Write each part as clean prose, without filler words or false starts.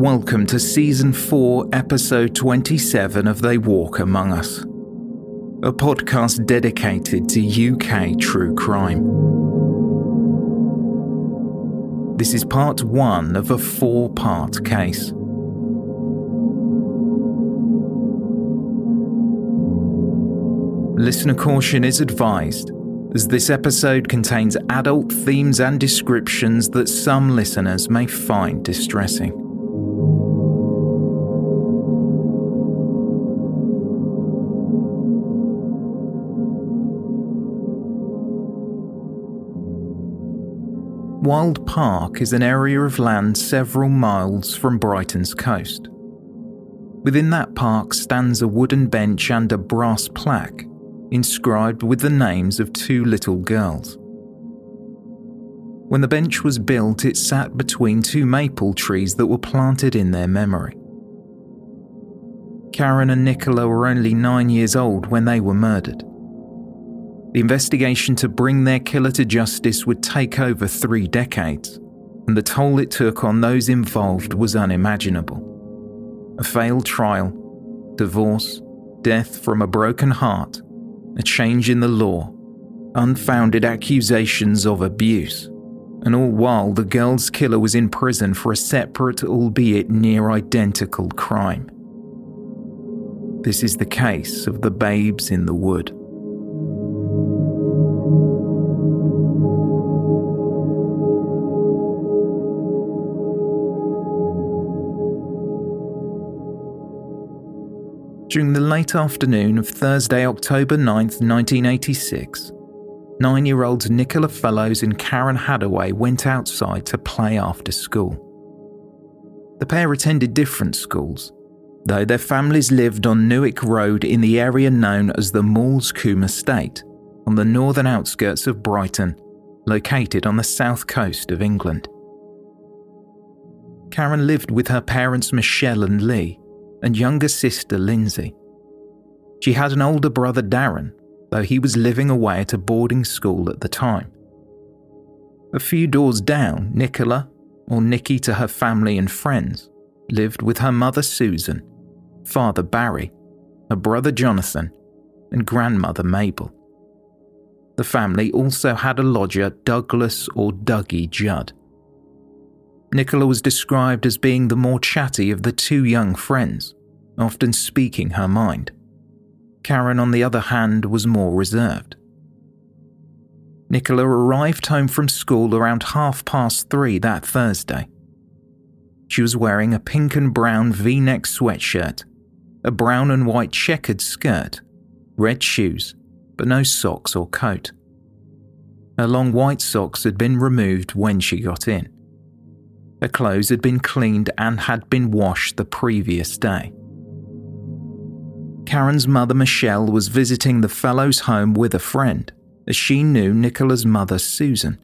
Welcome to Season 4, Episode 27 of They Walk Among Us, a podcast dedicated to UK true crime. This is part one of a four-part case. Listener caution is advised, as this episode contains adult themes and descriptions that some listeners may find distressing. Wild Park is an area of land several miles from Brighton's coast. Within that park stands a wooden bench and a brass plaque inscribed with the names of two little girls. When the bench was built, it sat between two maple trees that were planted in their memory. Karen and Nicola were only 9 years old when they were murdered. The investigation to bring their killer to justice would take over 3 decades, and the toll it took on those involved was unimaginable. A failed trial, divorce, death from a broken heart, a change in the law, unfounded accusations of abuse, and all while the girl's killer was in prison for a separate, albeit near-identical crime. This is the case of the Babes in the Wood. During the late afternoon of Thursday, October 9th, 1986, 9-year-olds Nicola Fellows and Karen Hadaway went outside to play after school. The pair attended different schools, though their families lived on Newick Road in the area known as the Moulsecoomb Estate, on the northern outskirts of Brighton, located on the south coast of England. Karen lived with her parents Michelle and Lee, and younger sister Lindsay. She had an older brother Darren, though he was living away at a boarding school at the time. A few doors down, Nicola, or Nikki to her family and friends, lived with her mother Susan, father Barry, her brother Jonathan, and grandmother Mabel. The family also had a lodger, Douglas or Dougie Judd. Nicola was described as being the more chatty of the two young friends, often speaking her mind. Karen, on the other hand, was more reserved. Nicola arrived home from school around 3:30 that Thursday. She was wearing a pink and brown V-neck sweatshirt, a brown and white checkered skirt, red shoes, but no socks or coat. Her long white socks had been removed when she got in. Her clothes had been cleaned and had been washed the previous day. Karen's mother Michelle was visiting the Fellows' home with a friend, as she knew Nicola's mother Susan.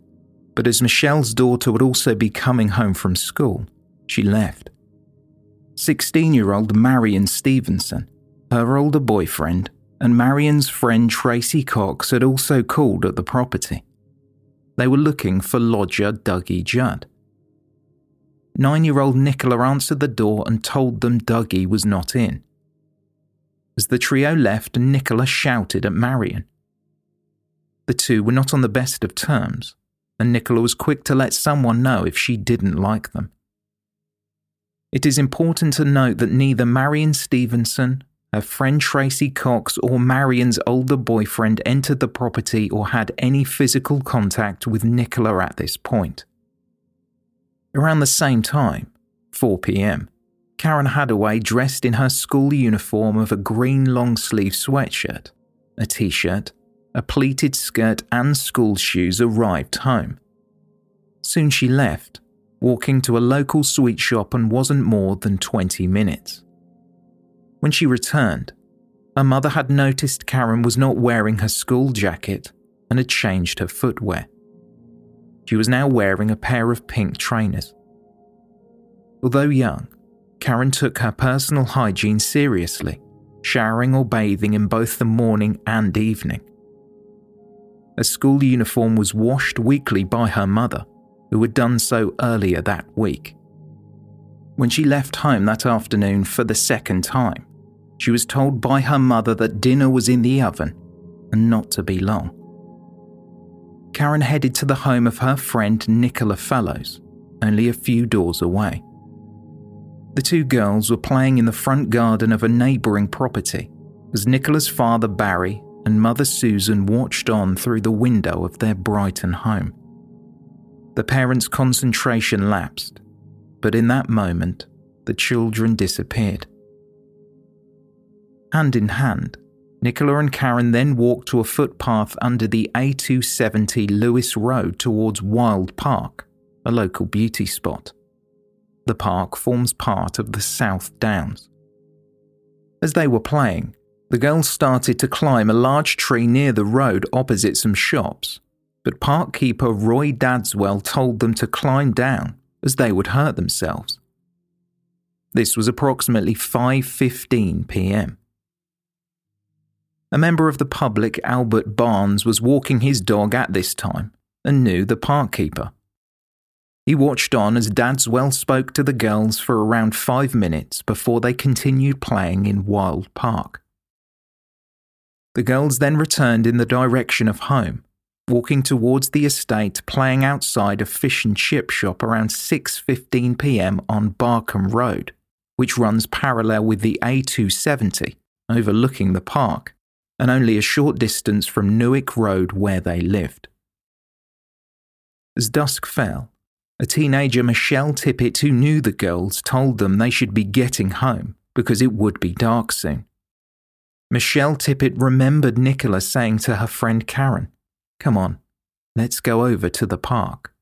But as Michelle's daughter would also be coming home from school, she left. 16-year-old Marion Stevenson, her older boyfriend, and Marion's friend Tracy Cox had also called at the property. They were looking for lodger Dougie Judd. 9-year-old Nicola answered the door and told them Dougie was not in. As the trio left, Nicola shouted at Marion. The two were not on the best of terms, and Nicola was quick to let someone know if she didn't like them. It is important to note that neither Marion Stevenson, her friend Tracy Cox, or Marion's older boyfriend entered the property or had any physical contact with Nicola at this point. Around the same time, 4 p.m, Karen Hadaway, dressed in her school uniform of a green long-sleeve sweatshirt, a t-shirt, a pleated skirt and school shoes, arrived home. Soon she left, walking to a local sweet shop, and wasn't more than 20 minutes. When she returned, her mother had noticed Karen was not wearing her school jacket and had changed her footwear. She was now wearing a pair of pink trainers. Although young, Karen took her personal hygiene seriously, showering or bathing in both the morning and evening. Her school uniform was washed weekly by her mother, who had done so earlier that week. When she left home that afternoon for the second time, she was told by her mother that dinner was in the oven and not to be long. Karen headed to the home of her friend Nicola Fellows, only a few doors away. The two girls were playing in the front garden of a neighbouring property as Nicola's father Barry and mother Susan watched on through the window of their Brighton home. The parents' concentration lapsed, but in that moment, the children disappeared. Hand in hand, Nicola and Karen then walked to a footpath under the A270 Lewis Road towards Wild Park, a local beauty spot. The park forms part of the South Downs. As they were playing, the girls started to climb a large tree near the road opposite some shops, but park keeper Roy Dadswell told them to climb down as they would hurt themselves. This was approximately 5:15 p.m. A member of the public, Albert Barnes, was walking his dog at this time and knew the park keeper. He watched on as Dadswell spoke to the girls for around 5 minutes before they continued playing in Wild Park. The girls then returned in the direction of home, walking towards the estate, playing outside a fish and chip shop around 6:15 p.m. on Barkham Road, which runs parallel with the A270, overlooking the park, and only a short distance from Newick Road where they lived. As dusk fell, a teenager, Michelle Tippett, who knew the girls, told them they should be getting home because it would be dark soon. Michelle Tippett remembered Nicola saying to her friend Karen, "Come on, let's go over to the park."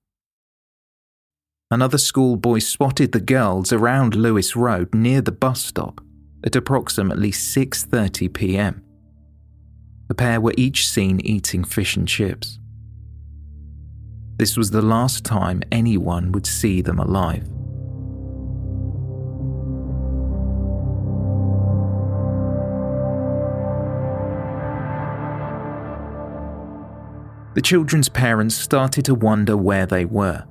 Another schoolboy spotted the girls around Lewis Road near the bus stop at approximately 6:30 p.m. The pair were each seen eating fish and chips. This was the last time anyone would see them alive. The children's parents started to wonder where they were.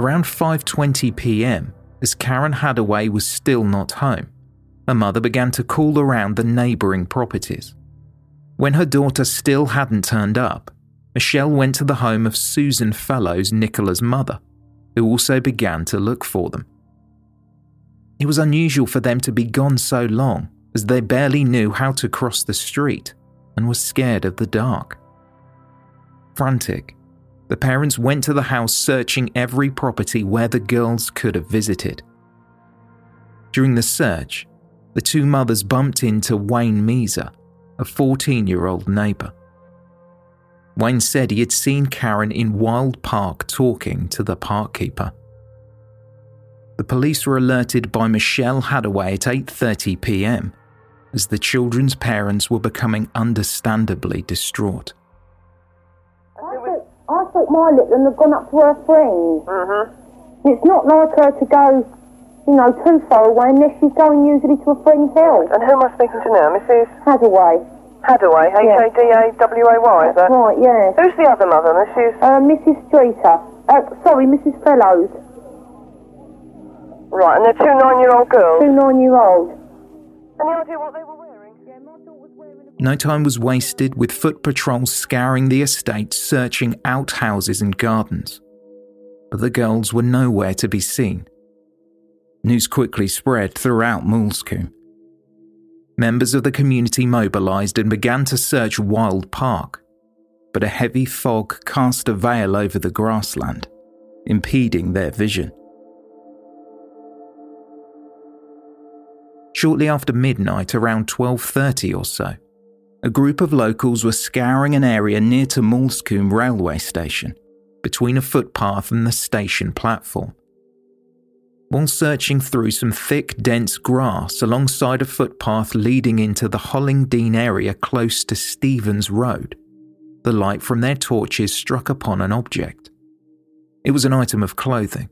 Around 5:20 p.m, as Karen Hadaway was still not home, her mother began to call around the neighbouring properties. When her daughter still hadn't turned up, Michelle went to the home of Susan Fellows, Nicola's mother, who also began to look for them. It was unusual for them to be gone so long, as they barely knew how to cross the street and were scared of the dark. Frantic, the parents went to the house, searching every property where the girls could have visited. During the search, the two mothers bumped into Wayne Meeser, a 14-year-old neighbour. Wayne said he had seen Karen in Wild Park talking to the park keeper. The police were alerted by Michelle Hadaway at 8:30pm as the children's parents were becoming understandably distraught. I thought my little one had gone up to her friends. Uh-huh. It's not like her to go, you know, too far away unless she's going usually to a friend's house. And who am I speaking to now, Mrs.? Hadaway. Hadaway, H-A-D-A-W-A-Y, is that? Right, yeah. Who's the other mother, Mrs.? Mrs. Streeter. Sorry, Mrs. Fellows. Right, and they're 2 9-year-old girls? 2 9-year-olds. Any idea what they were wearing? Yeah, my daughter was wearing a... No time was wasted, with foot patrols scouring the estate, searching outhouses and gardens. But the girls were nowhere to be seen. News quickly spread throughout Moulsecoomb. Members of the community mobilised and began to search Wild Park, but a heavy fog cast a veil over the grassland, impeding their vision. Shortly after midnight, around 12:30 or so, a group of locals were scouring an area near to Moulsecoomb railway station, between a footpath and the station platform. While searching through some thick, dense grass alongside a footpath leading into the Hollingdean area close to Stevens Road, the light from their torches struck upon an object. It was an item of clothing,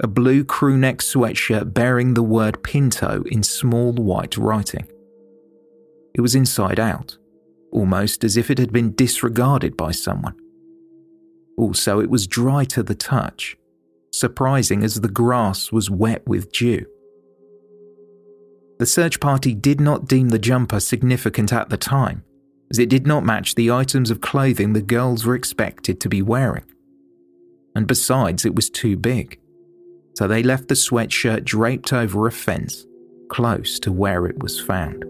a blue crewneck sweatshirt bearing the word Pinto in small white writing. It was inside out, almost as if it had been disregarded by someone. Also, it was dry to the touch, surprising as the grass was wet with dew. The search party did not deem the jumper significant at the time, as it did not match the items of clothing the girls were expected to be wearing. And besides, it was too big, so they left the sweatshirt draped over a fence close to where it was found.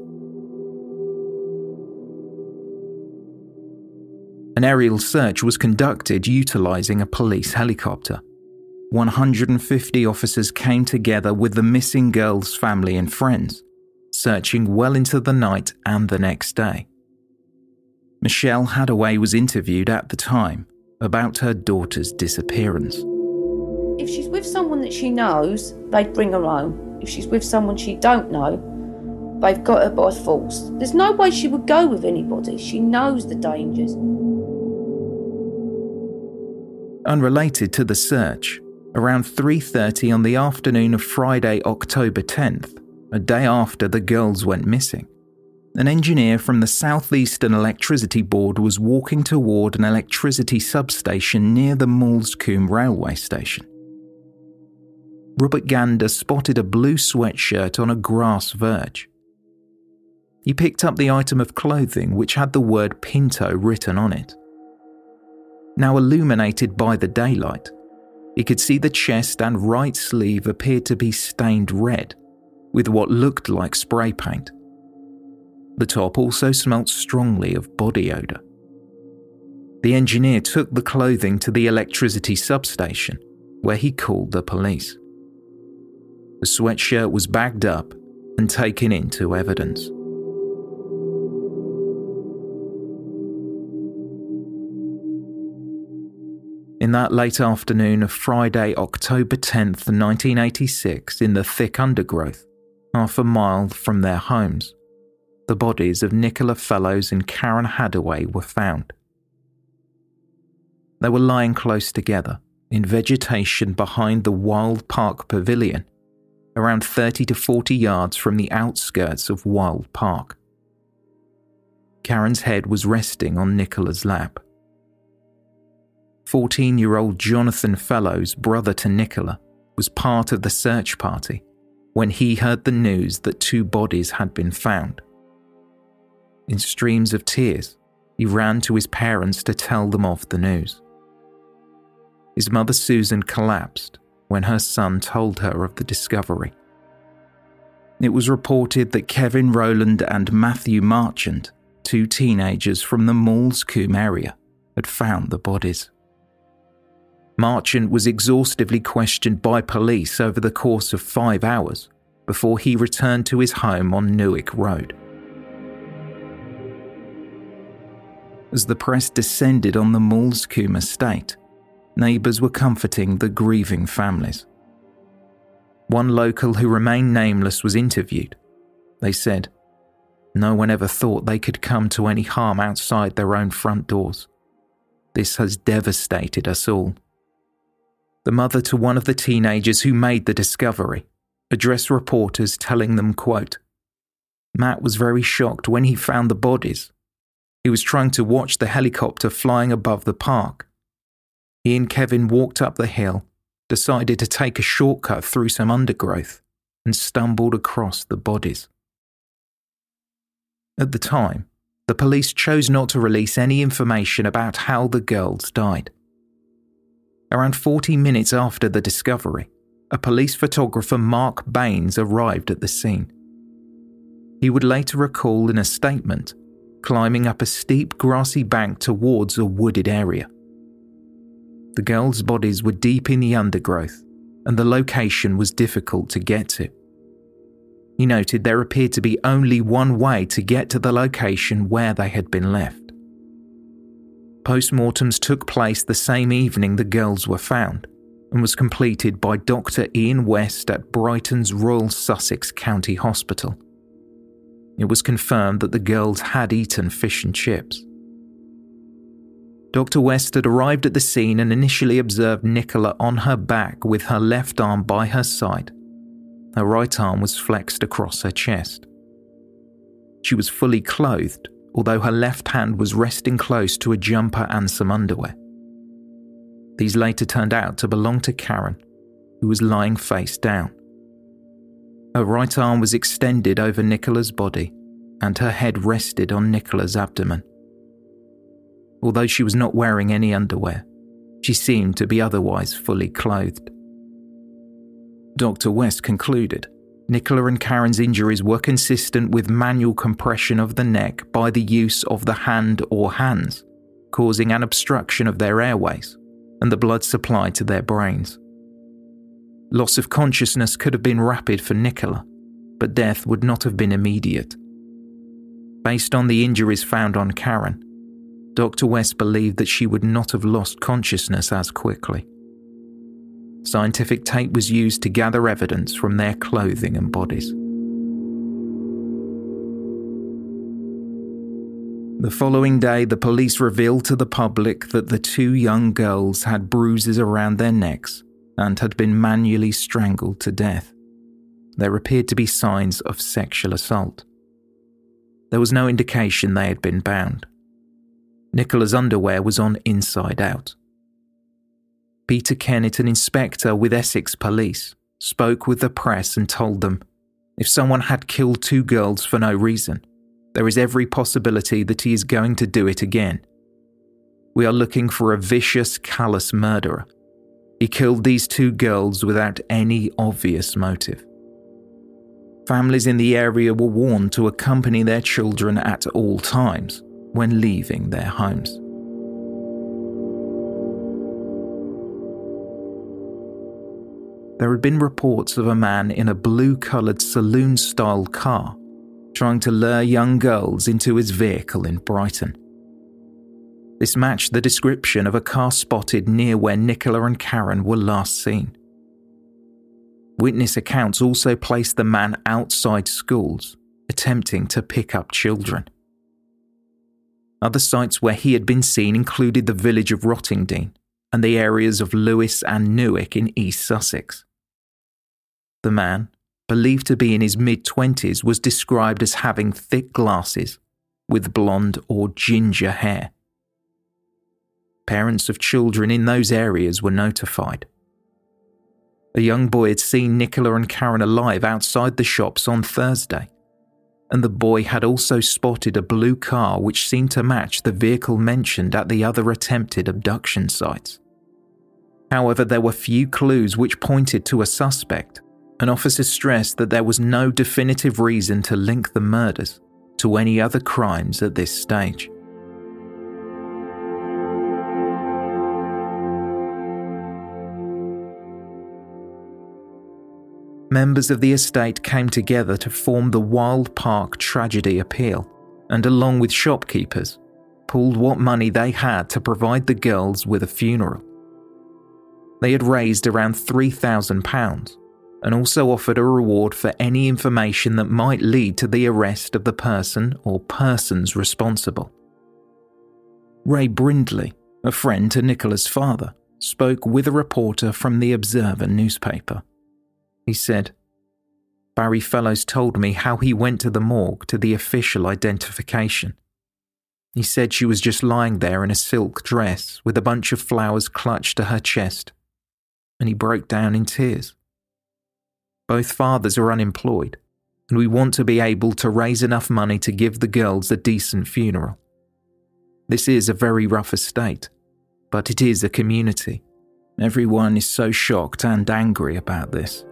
An aerial search was conducted utilising a police helicopter. 150 officers came together with the missing girl's family and friends, searching well into the night and the next day. Michelle Hadaway was interviewed at the time about her daughter's disappearance. If she's with someone that she knows, they'd bring her home. If she's with someone she don't know, they've got her by force. There's no way she would go with anybody. She knows the dangers. Unrelated to the search, around 3:30 on the afternoon of Friday, October 10th, a day after the girls went missing, an engineer from the Southeastern Electricity Board was walking toward an electricity substation near the Moulsecoomb railway station. Robert Gander spotted a blue sweatshirt on a grass verge. He picked up the item of clothing which had the word Pinto written on it. Now illuminated by the daylight, he could see the chest and right sleeve appeared to be stained red, with what looked like spray paint. The top also smelt strongly of body odour. The engineer took the clothing to the electricity substation, where he called the police. The sweatshirt was bagged up and taken into evidence. In that late afternoon of Friday, October 10th, 1986, in the thick undergrowth, half a mile from their homes, the bodies of Nicola Fellows and Karen Hadaway were found. They were lying close together, in vegetation behind the Wild Park Pavilion, around 30 to 40 yards from the outskirts of Wild Park. Karen's head was resting on Nicola's lap. 14-year-old Jonathan Fellows, brother to Nicola, was part of the search party when he heard the news that two bodies had been found. In streams of tears, he ran to his parents to tell them of the news. His mother Susan collapsed when her son told her of the discovery. It was reported that Kevin Rowland and Matthew Marchant, two teenagers from the Moulsecoomb area, had found the bodies. Marchant was exhaustively questioned by police over the course of 5 hours, before he returned to his home on Newick Road. As the press descended on the Moulsecoomb estate, neighbours were comforting the grieving families. One local who remained nameless was interviewed. They said, "No one ever thought they could come to any harm outside their own front doors. This has devastated us all." The mother to one of the teenagers who made the discovery addressed reporters, telling them, quote, "Matt was very shocked when he found the bodies. He was trying to watch the helicopter flying above the park. He and Kevin walked up the hill, decided to take a shortcut through some undergrowth, and stumbled across the bodies." At the time, the police chose not to release any information about how the girls died. Around 40 minutes after the discovery, a police photographer, Mark Baines, arrived at the scene. He would later recall in a statement climbing up a steep grassy bank towards a wooded area. The girls' bodies were deep in the undergrowth, and the location was difficult to get to. He noted there appeared to be only one way to get to the location where they had been left. Postmortems took place the same evening the girls were found, and was completed by Dr. Ian West at Brighton's Royal Sussex County Hospital. It was confirmed that the girls had eaten fish and chips. Dr. West had arrived at the scene and initially observed Nicola on her back with her left arm by her side. Her right arm was flexed across her chest. She was fully clothed, although her left hand was resting close to a jumper and some underwear. These later turned out to belong to Karen, who was lying face down. Her right arm was extended over Nicola's body, and her head rested on Nicola's abdomen. Although she was not wearing any underwear, she seemed to be otherwise fully clothed. Dr. West concluded Nicola and Karen's injuries were consistent with manual compression of the neck by the use of the hand or hands, causing an obstruction of their airways and the blood supply to their brains. Loss of consciousness could have been rapid for Nicola, but death would not have been immediate. Based on the injuries found on Karen, Dr. West believed that she would not have lost consciousness as quickly. Scientific tape was used to gather evidence from their clothing and bodies. The following day, the police revealed to the public that the two young girls had bruises around their necks and had been manually strangled to death. There appeared to be signs of sexual assault. There was no indication they had been bound. Nicola's underwear was on inside out. Peter Kennett, an inspector with Essex Police, spoke with the press and told them, "If someone had killed two girls for no reason, there is every possibility that he is going to do it again. We are looking for a vicious, callous murderer. He killed these two girls without any obvious motive." Families in the area were warned to accompany their children at all times when leaving their homes. There had been reports of a man in a blue-coloured saloon-style car trying to lure young girls into his vehicle in Brighton. This matched the description of a car spotted near where Nicola and Karen were last seen. Witness accounts also placed the man outside schools, attempting to pick up children. Other sites where he had been seen included the village of Rottingdean and the areas of Lewes and Newick in East Sussex. The man, believed to be in his mid-20s, was described as having thick glasses with blonde or ginger hair. Parents of children in those areas were notified. A young boy had seen Nicola and Karen alive outside the shops on Thursday, and the boy had also spotted a blue car which seemed to match the vehicle mentioned at the other attempted abduction sites. However, there were few clues which pointed to a suspect, and officers stressed that there was no definitive reason to link the murders to any other crimes at this stage. members of the estate came together to form the Wild Park Tragedy Appeal, and along with shopkeepers, pooled what money they had to provide the girls with a funeral. They had raised around £3,000 and also offered a reward for any information that might lead to the arrest of the person or persons responsible. Ray Brindley, a friend to Nicola's father, spoke with a reporter from the Observer newspaper. He said, "Barry Fellows told me how he went to the morgue to the official identification. He said she was just lying there in a silk dress with a bunch of flowers clutched to her chest, and he broke down in tears. Both fathers are unemployed, and we want to be able to raise enough money to give the girls a decent funeral. This is a very rough estate, but it is a community. Everyone is so shocked and angry about this."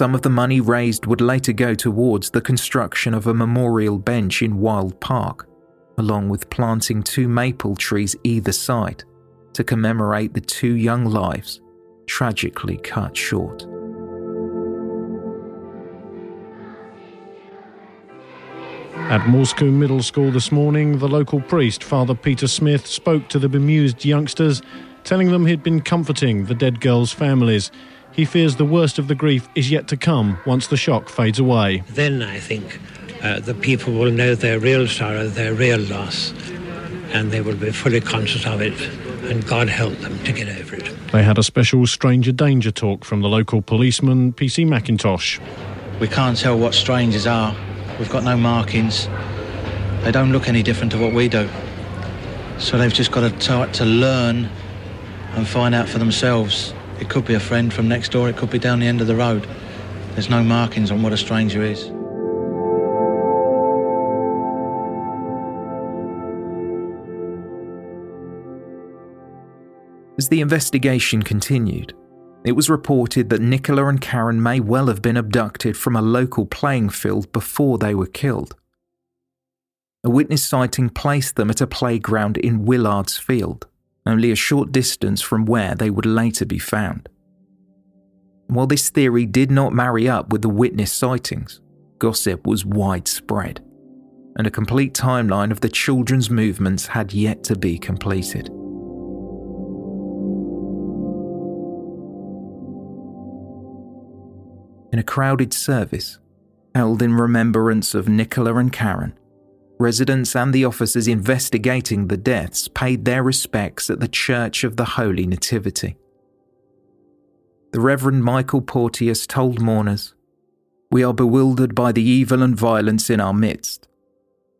Some of the money raised would later go towards the construction of a memorial bench in Wild Park, along with planting 2 maple trees either side to commemorate the 2 young lives tragically cut short. At Moulsecoomb Middle School this morning, the local priest, Father Peter Smith, spoke to the bemused youngsters, telling them he'd been comforting the dead girls' families. He fears the worst of the grief is yet to come once the shock fades away. Then I think the people will know their real sorrow, their real loss, and they will be fully conscious of it, and God help them to get over it. They had a special stranger danger talk from the local policeman, PC McIntosh. We can't tell what strangers are. We've got no markings. They don't look any different to what we do. So they've just got to learn and find out for themselves. It could be a friend from next door, it could be down the end of the road. There's no markings on what a stranger is. As the investigation continued, it was reported that Nicola and Karen may well have been abducted from a local playing field before they were killed. A witness sighting placed them at a playground in Willard's Field, only a short distance from where they would later be found. While this theory did not marry up with the witness sightings, gossip was widespread, and a complete timeline of the children's movements had yet to be completed. In a crowded service, held in remembrance of Nicola and Karen, residents and the officers investigating the deaths paid their respects at the Church of the Holy Nativity. The Reverend Michael Porteous told mourners, "We are bewildered by the evil and violence in our midst,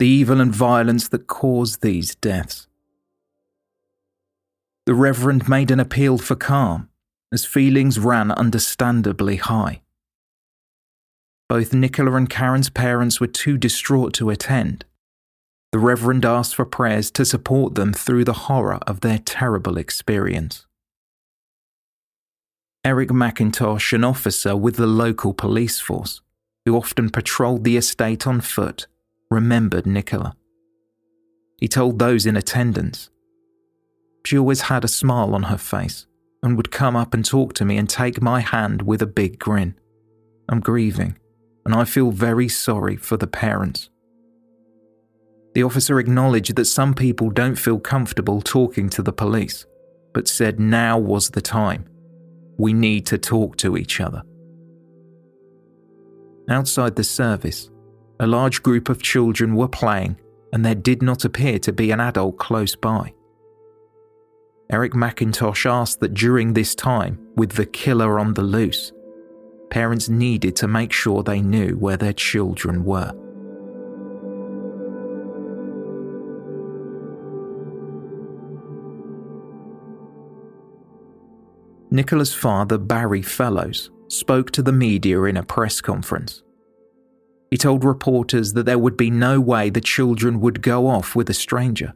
the evil and violence that caused these deaths." The Reverend made an appeal for calm, as feelings ran understandably high. Both Nicola and Karen's parents were too distraught to attend. The Reverend asked for prayers to support them through the horror of their terrible experience. Eric McIntosh, an officer with the local police force, who often patrolled the estate on foot, remembered Nicola. He told those in attendance, "She always had a smile on her face and would come up and talk to me and take my hand with a big grin. I'm grieving, and I feel very sorry for the parents." The officer acknowledged that some people don't feel comfortable talking to the police, but said now was the time. We need to talk to each other. Outside the service, a large group of children were playing, and there did not appear to be an adult close by. Eric McIntosh asked that during this time, with the killer on the loose, parents needed to make sure they knew where their children were. Nicola's father, Barry Fellows, spoke to the media in a press conference. He told reporters that there would be no way the children would go off with a stranger.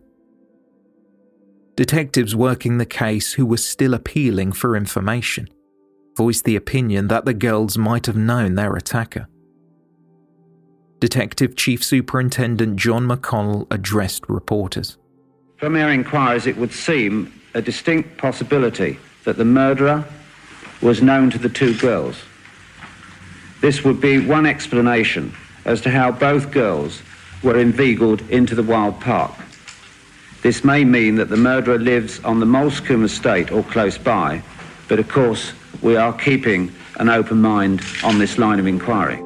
Detectives working the case, who were still appealing for information, voiced the opinion that the girls might have known their attacker. Detective Chief Superintendent John McConnell addressed reporters. "From our inquiries, it would seem a distinct possibility that the murderer was known to the two girls. This would be one explanation as to how both girls were inveigled into the Wild Park. This may mean that the murderer lives on the Moulsecoomb Estate or close by, but of course we are keeping an open mind on this line of inquiry.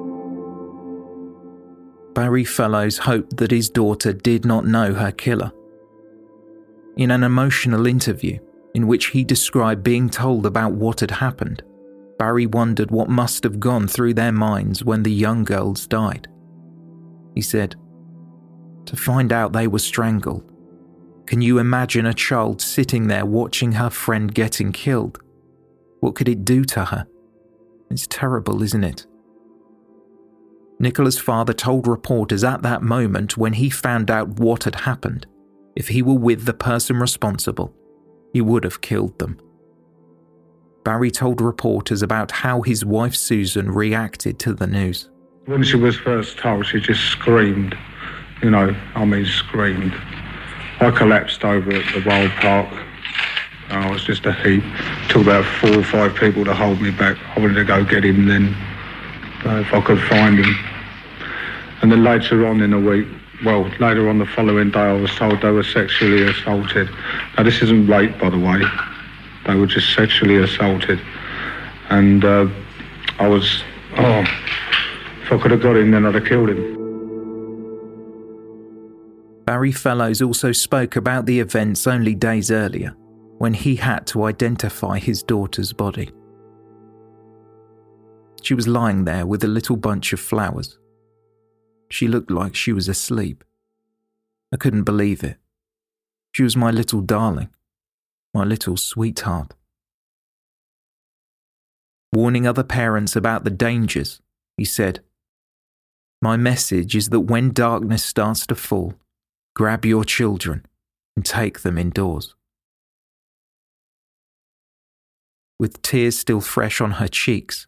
Barry Fellows hoped that his daughter did not know her killer. In an emotional interview, in which he described being told about what had happened, Barry wondered what must have gone through their minds when the young girls died. He said, "To find out they were strangled. Can you imagine a child sitting there watching her friend getting killed? What could it do to her? It's terrible, isn't it?" Nicola's father told reporters at that moment when he found out what had happened, if he were with the person responsible, he would have killed them. Barry told reporters about how his wife Susan reacted to the news. When she was first told, she just screamed. Screamed. I collapsed over at the Wild Park. I was just a heap. Took about 4 or 5 people to hold me back. I wanted to go get him then, if I could find him. And then later on the following day, I was told they were sexually assaulted. Now, this isn't rape, by the way. They were just sexually assaulted. And if I could have got him, then I'd have killed him. Barry Fellows also spoke about the events only days earlier, when he had to identify his daughter's body. She was lying there with a little bunch of flowers. She looked like she was asleep. I couldn't believe it. She was my little darling, my little sweetheart. Warning other parents about the dangers, he said, "My message is that when darkness starts to fall, grab your children and take them indoors." With tears still fresh on her cheeks,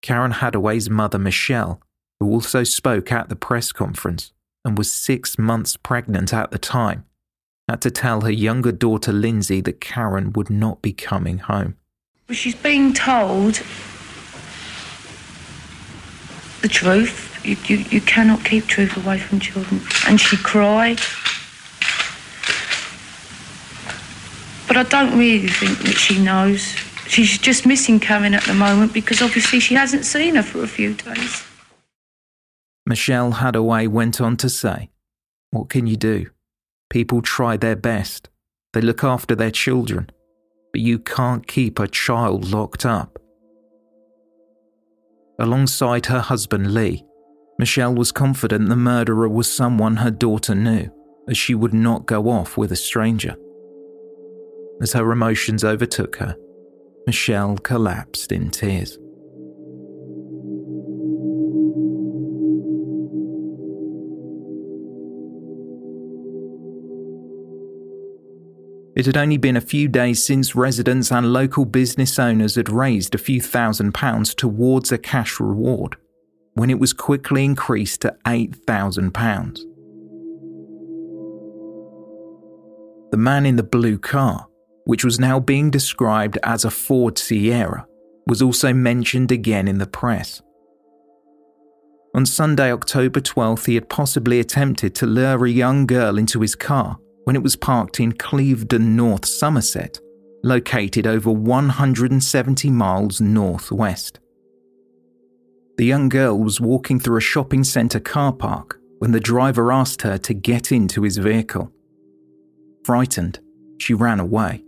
Karen Hadaway's mother Michelle, who also spoke at the press conference and was 6 months pregnant at the time, had to tell her younger daughter Lindsay that Karen would not be coming home. She's being told the truth. You cannot keep truth away from children. And she cried. But I don't really think that she knows. She's just missing Karen at the moment because obviously she hasn't seen her for a few days. Michelle Hadaway went on to say, "What can you do? People try their best. They look after their children. But you can't keep a child locked up." Alongside her husband Lee, Michelle was confident the murderer was someone her daughter knew, as she would not go off with a stranger. As her emotions overtook her, Michelle collapsed in tears. It had only been a few days since residents and local business owners had raised a few £1,000s towards a cash reward, when it was quickly increased to £8,000. The man in the blue car, which was now being described as a Ford Sierra, was also mentioned again in the press. On Sunday, October 12th, he had possibly attempted to lure a young girl into his car when it was parked in Clevedon, North Somerset, located over 170 miles northwest. The young girl was walking through a shopping centre car park when the driver asked her to get into his vehicle. Frightened, she ran away.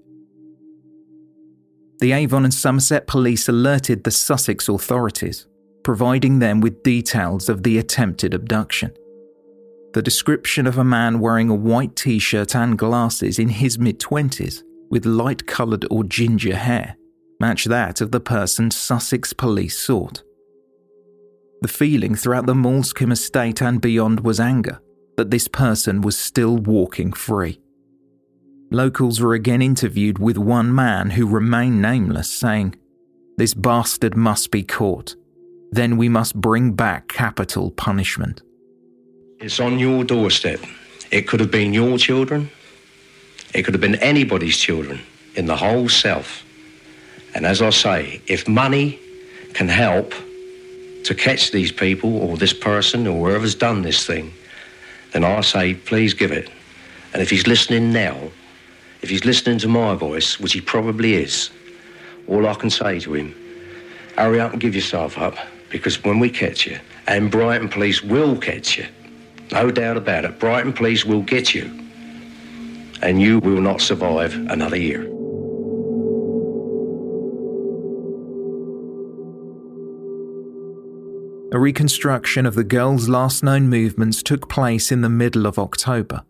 The Avon and Somerset police alerted the Sussex authorities, providing them with details of the attempted abduction. The description of a man wearing a white t-shirt and glasses in his mid-20s with light-coloured or ginger hair matched that of the person Sussex police sought. The feeling throughout the Moulsecoomb estate and beyond was anger that this person was still walking free. Locals were again interviewed with one man who remained nameless, saying, "This bastard must be caught. Then we must bring back capital punishment." It's on your doorstep. It could have been your children. It could have been anybody's children in the whole South. And as I say, if money can help to catch these people or this person or whoever's done this thing, then I say, please give it. And if he's listening now, if he's listening to my voice, which he probably is, all I can say to him, hurry up and give yourself up, because when we catch you, and Brighton Police will catch you, no doubt about it, Brighton Police will get you, and you will not survive another year. A reconstruction of the girls' last known movements took place in the middle of October,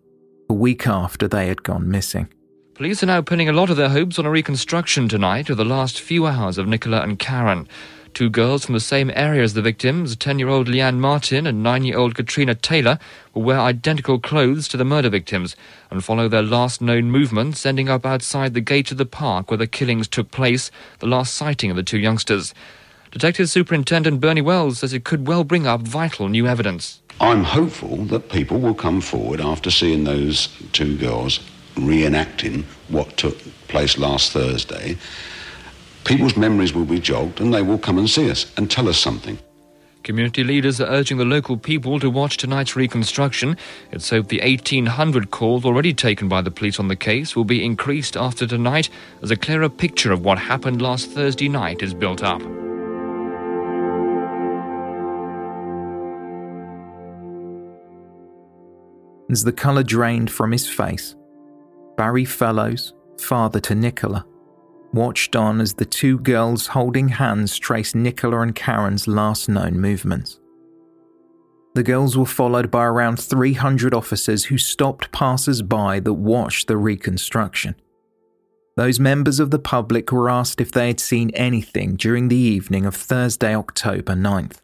a week after they had gone missing. Police are now pinning a lot of their hopes on a reconstruction tonight of the last few hours of Nicola and Karen, two girls from the same area as the victims, 10-year-old Leanne Martin and 9-year-old Katrina Taylor, will wear identical clothes to the murder victims and follow their last known movements, ending up outside the gate of the park where the killings took place, the last sighting of the two youngsters. Detective Superintendent Bernie Wells says it could well bring up vital new evidence. I'm hopeful that people will come forward after seeing those two girls reenacting what took place last Thursday. People's memories will be jogged and they will come and see us and tell us something. Community leaders are urging the local people to watch tonight's reconstruction. It's hoped the 1,800 calls already taken by the police on the case will be increased after tonight as a clearer picture of what happened last Thursday night is built up. As the colour drained from his face, Barry Fellows, father to Nicola, watched on as the two girls holding hands traced Nicola and Karen's last known movements. The girls were followed by around 300 officers who stopped passers-by that watched the reconstruction. Those members of the public were asked if they had seen anything during the evening of Thursday, October 9th.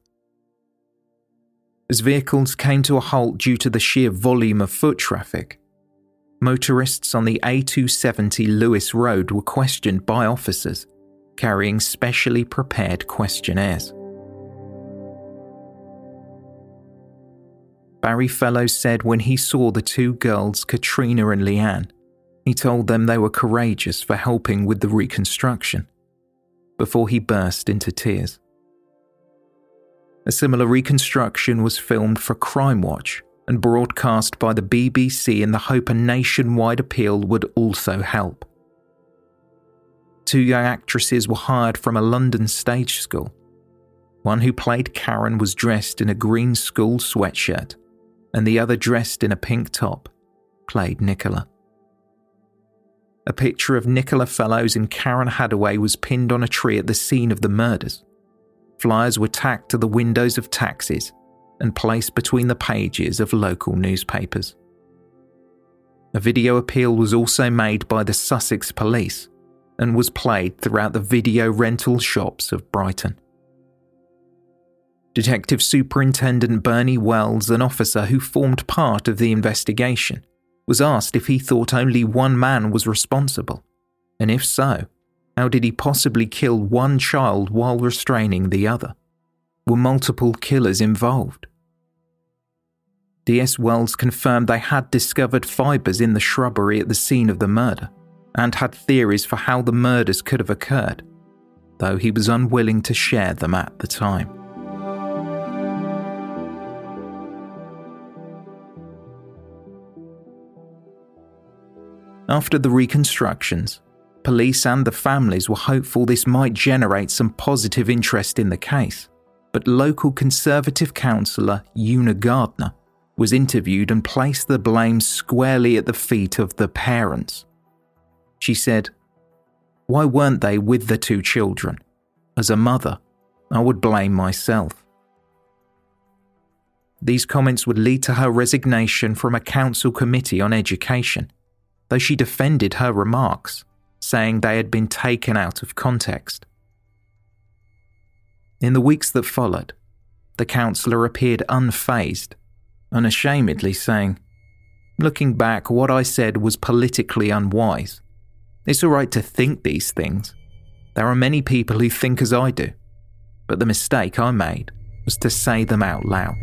As vehicles came to a halt due to the sheer volume of foot traffic, motorists on the A270 Lewis Road were questioned by officers, carrying specially prepared questionnaires. Barry Fellows said when he saw the two girls, Katrina and Leanne, he told them they were courageous for helping with the reconstruction, before he burst into tears. A similar reconstruction was filmed for Crime Watch and broadcast by the BBC in the hope a nationwide appeal would also help. Two young actresses were hired from a London stage school. One who played Karen was dressed in a green school sweatshirt, and the other dressed in a pink top played Nicola. A picture of Nicola Fellows and Karen Hadaway was pinned on a tree at the scene of the murders. Flyers were tacked to the windows of taxis and placed between the pages of local newspapers. A video appeal was also made by the Sussex Police and was played throughout the video rental shops of Brighton. Detective Superintendent Bernie Wells, an officer who formed part of the investigation, was asked if he thought only one man was responsible, and if so, how did he possibly kill one child while restraining the other? Were multiple killers involved? DS Wells confirmed they had discovered fibres in the shrubbery at the scene of the murder and had theories for how the murders could have occurred, though he was unwilling to share them at the time. After the reconstructions, police and the families were hopeful this might generate some positive interest in the case, but local Conservative councillor Una Gardner was interviewed and placed the blame squarely at the feet of the parents. She said, "Why weren't they with the two children? As a mother, I would blame myself." These comments would lead to her resignation from a council committee on education, though she defended her remarks, saying they had been taken out of context. In the weeks that followed, the counsellor appeared unfazed, unashamedly saying, "Looking back, what I said was politically unwise. It's all right to think these things. There are many people who think as I do, but the mistake I made was to say them out loud."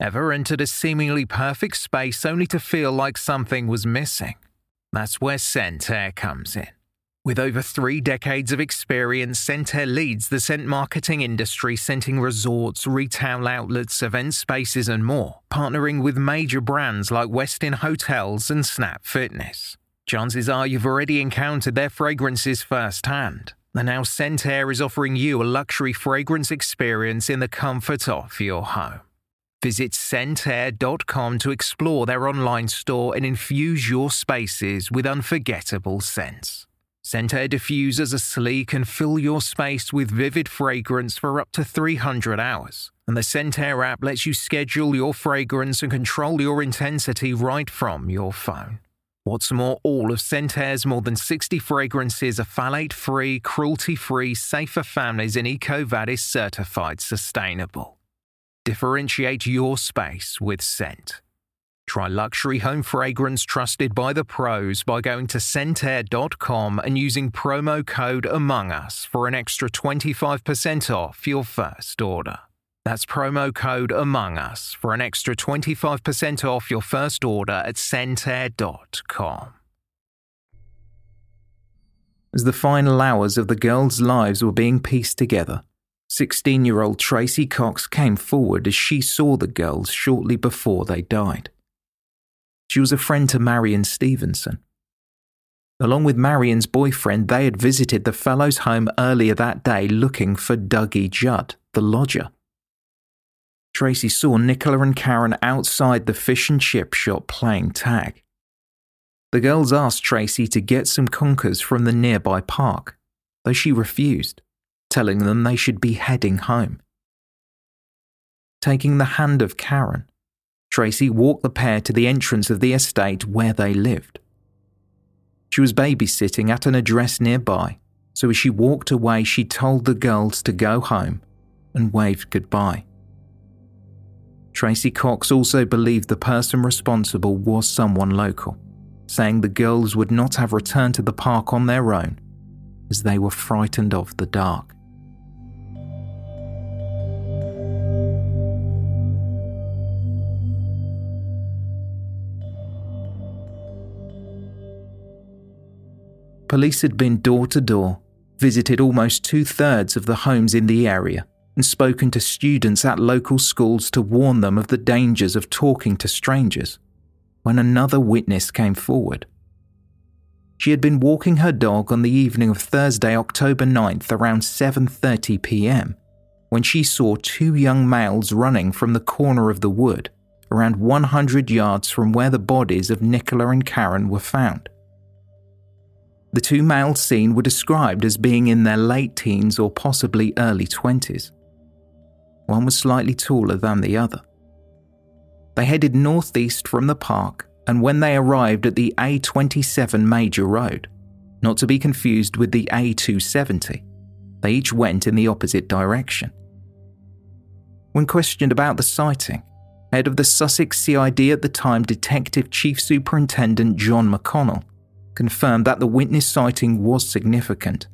Ever entered a seemingly perfect space only to feel like something was missing? That's where ScentAir comes in. With over 3 decades of experience, ScentAir leads the scent marketing industry, scenting resorts, retail outlets, event spaces and more, partnering with major brands like Westin Hotels and Snap Fitness. Chances are you've already encountered their fragrances firsthand, and now ScentAir is offering you a luxury fragrance experience in the comfort of your home. Visit scentair.com to explore their online store and infuse your spaces with unforgettable scents. ScentAir diffusers are sleek and fill your space with vivid fragrance for up to 300 hours. And the ScentAir app lets you schedule your fragrance and control your intensity right from your phone. What's more, all of ScentAir's more than 60 fragrances are phthalate-free, cruelty-free, Safe for Families and EcoVadis certified sustainable. Differentiate your space with scent. Try luxury home fragrance trusted by the pros by going to scentair.com and using promo code AMONGUS for an extra 25% off your first order. That's promo code AMONGUS for an extra 25% off your first order at scentair.com. As the final hours of the girls' lives were being pieced together, 16-year-old Tracy Cox came forward as she saw the girls shortly before they died. She was a friend to Marion Stevenson. Along with Marion's boyfriend, they had visited the Fellows' home earlier that day looking for Dougie Judd, the lodger. Tracy saw Nicola and Karen outside the fish and chip shop playing tag. The girls asked Tracy to get some conkers from the nearby park, though she refused, telling them they should be heading home. Taking the hand of Karen, Tracy walked the pair to the entrance of the estate where they lived. She was babysitting at an address nearby, so as she walked away, she told the girls to go home and waved goodbye. Tracy Cox also believed the person responsible was someone local, saying the girls would not have returned to the park on their own as they were frightened of the dark. Police had been door to door, visited almost 2/3 of the homes in the area, and spoken to students at local schools to warn them of the dangers of talking to strangers, when another witness came forward. She had been walking her dog on the evening of Thursday, October 9th, around 7:30 p.m, when she saw 2 young males running from the corner of the wood, around 100 yards from where the bodies of Nicola and Karen were found. The 2 males seen were described as being in their late teens or possibly early 20s. One was slightly taller than the other. They headed northeast from the park and when they arrived at the A27 major road, not to be confused with the A270, they each went in the opposite direction. When questioned about the sighting, head of the Sussex CID at the time, Detective Chief Superintendent John McConnell, confirmed that the witness sighting was significant,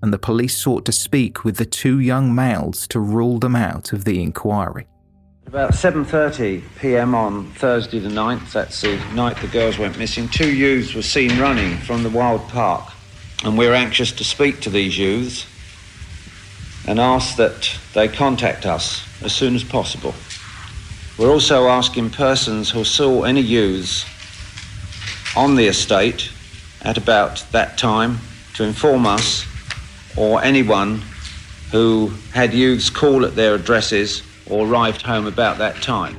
and the police sought to speak with the two young males to rule them out of the inquiry. About 7:30pm on Thursday the 9th, that's the night the girls went missing, two youths were seen running from the Wild Park, and we were anxious to speak to these youths and asked that they contact us as soon as possible. We're also asking persons who saw any youths on the estate at about that time to inform us, or anyone who had youths call at their addresses or arrived home about that time.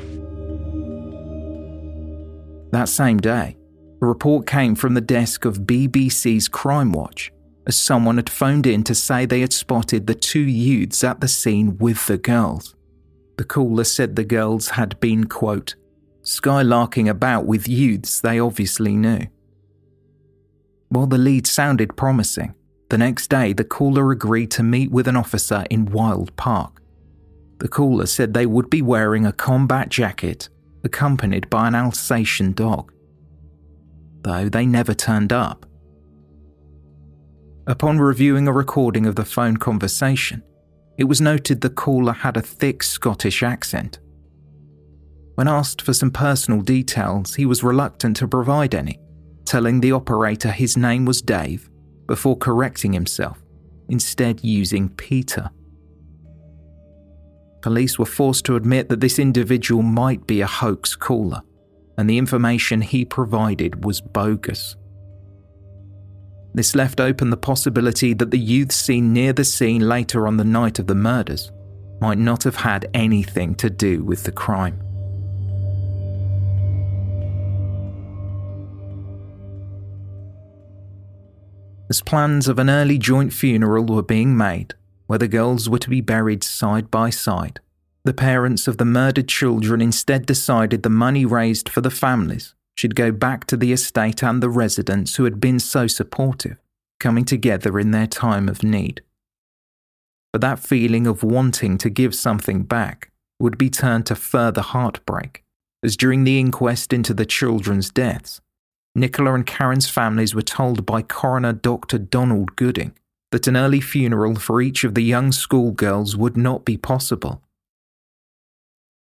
That same day, a report came from the desk of BBC's Crime Watch, as someone had phoned in to say they had spotted the two youths at the scene with the girls. The caller said the girls had been, quote, skylarking about with youths they obviously knew. While the lead sounded promising, the next day the caller agreed to meet with an officer in Wild Park. The caller said they would be wearing a combat jacket, accompanied by an Alsatian dog, though they never turned up. Upon reviewing a recording of the phone conversation, it was noted the caller had a thick Scottish accent. When asked for some personal details, he was reluctant to provide any, telling the operator his name was Dave before correcting himself, instead using Peter. Police were forced to admit that this individual might be a hoax caller, and the information he provided was bogus. This left open the possibility that the youth seen near the scene later on the night of the murders might not have had anything to do with the crime. As plans of an early joint funeral were being made, where the girls were to be buried side by side, the parents of the murdered children instead decided the money raised for the families should go back to the estate and the residents who had been so supportive, coming together in their time of need. But that feeling of wanting to give something back would be turned to further heartbreak, as during the inquest into the children's deaths, Nicola and Karen's families were told by coroner Dr. Donald Gooding that an early funeral for each of the young schoolgirls would not be possible.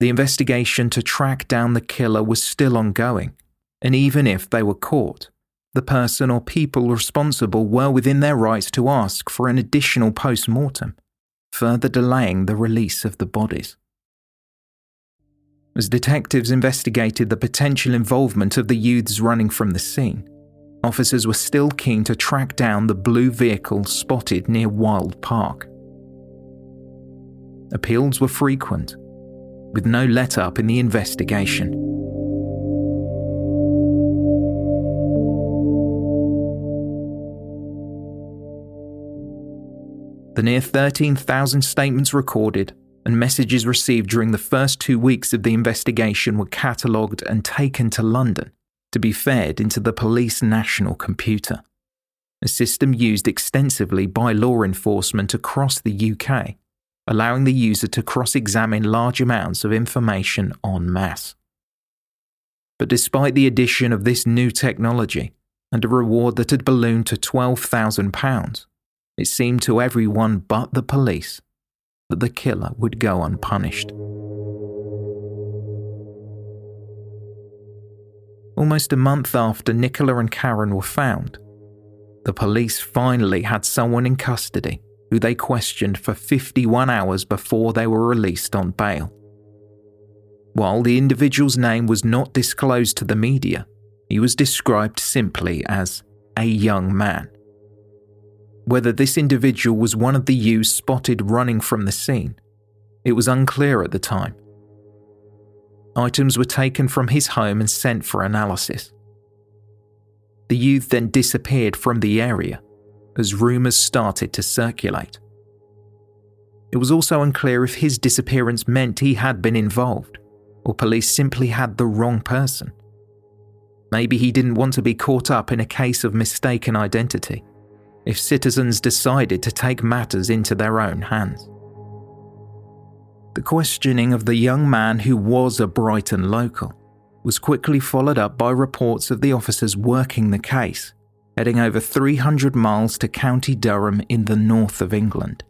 The investigation to track down the killer was still ongoing, and even if they were caught, the person or people responsible were within their rights to ask for an additional post-mortem, further delaying the release of the bodies. As detectives investigated the potential involvement of the youths running from the scene, officers were still keen to track down the blue vehicle spotted near Wild Park. Appeals were frequent, with no let-up in the investigation. The near 13,000 statements recorded and messages received during the first 2 weeks of the investigation were catalogued and taken to London to be fed into the police national computer, a system used extensively by law enforcement across the UK, allowing the user to cross-examine large amounts of information en masse. But despite the addition of this new technology and a reward that had ballooned to £12,000, it seemed to everyone but the police that the killer would go unpunished. Almost a month after Nicola and Karen were found, the police finally had someone in custody who they questioned for 51 hours before they were released on bail. While the individual's name was not disclosed to the media, he was described simply as a young man. Whether this individual was one of the youths spotted running from the scene, it was unclear at the time. Items were taken from his home and sent for analysis. The youth then disappeared from the area as rumours started to circulate. It was also unclear if his disappearance meant he had been involved, or police simply had the wrong person. Maybe he didn't want to be caught up in a case of mistaken identity if citizens decided to take matters into their own hands. The questioning of the young man who was a Brighton local was quickly followed up by reports of the officers working the case, heading over 300 miles to County Durham in the north of England.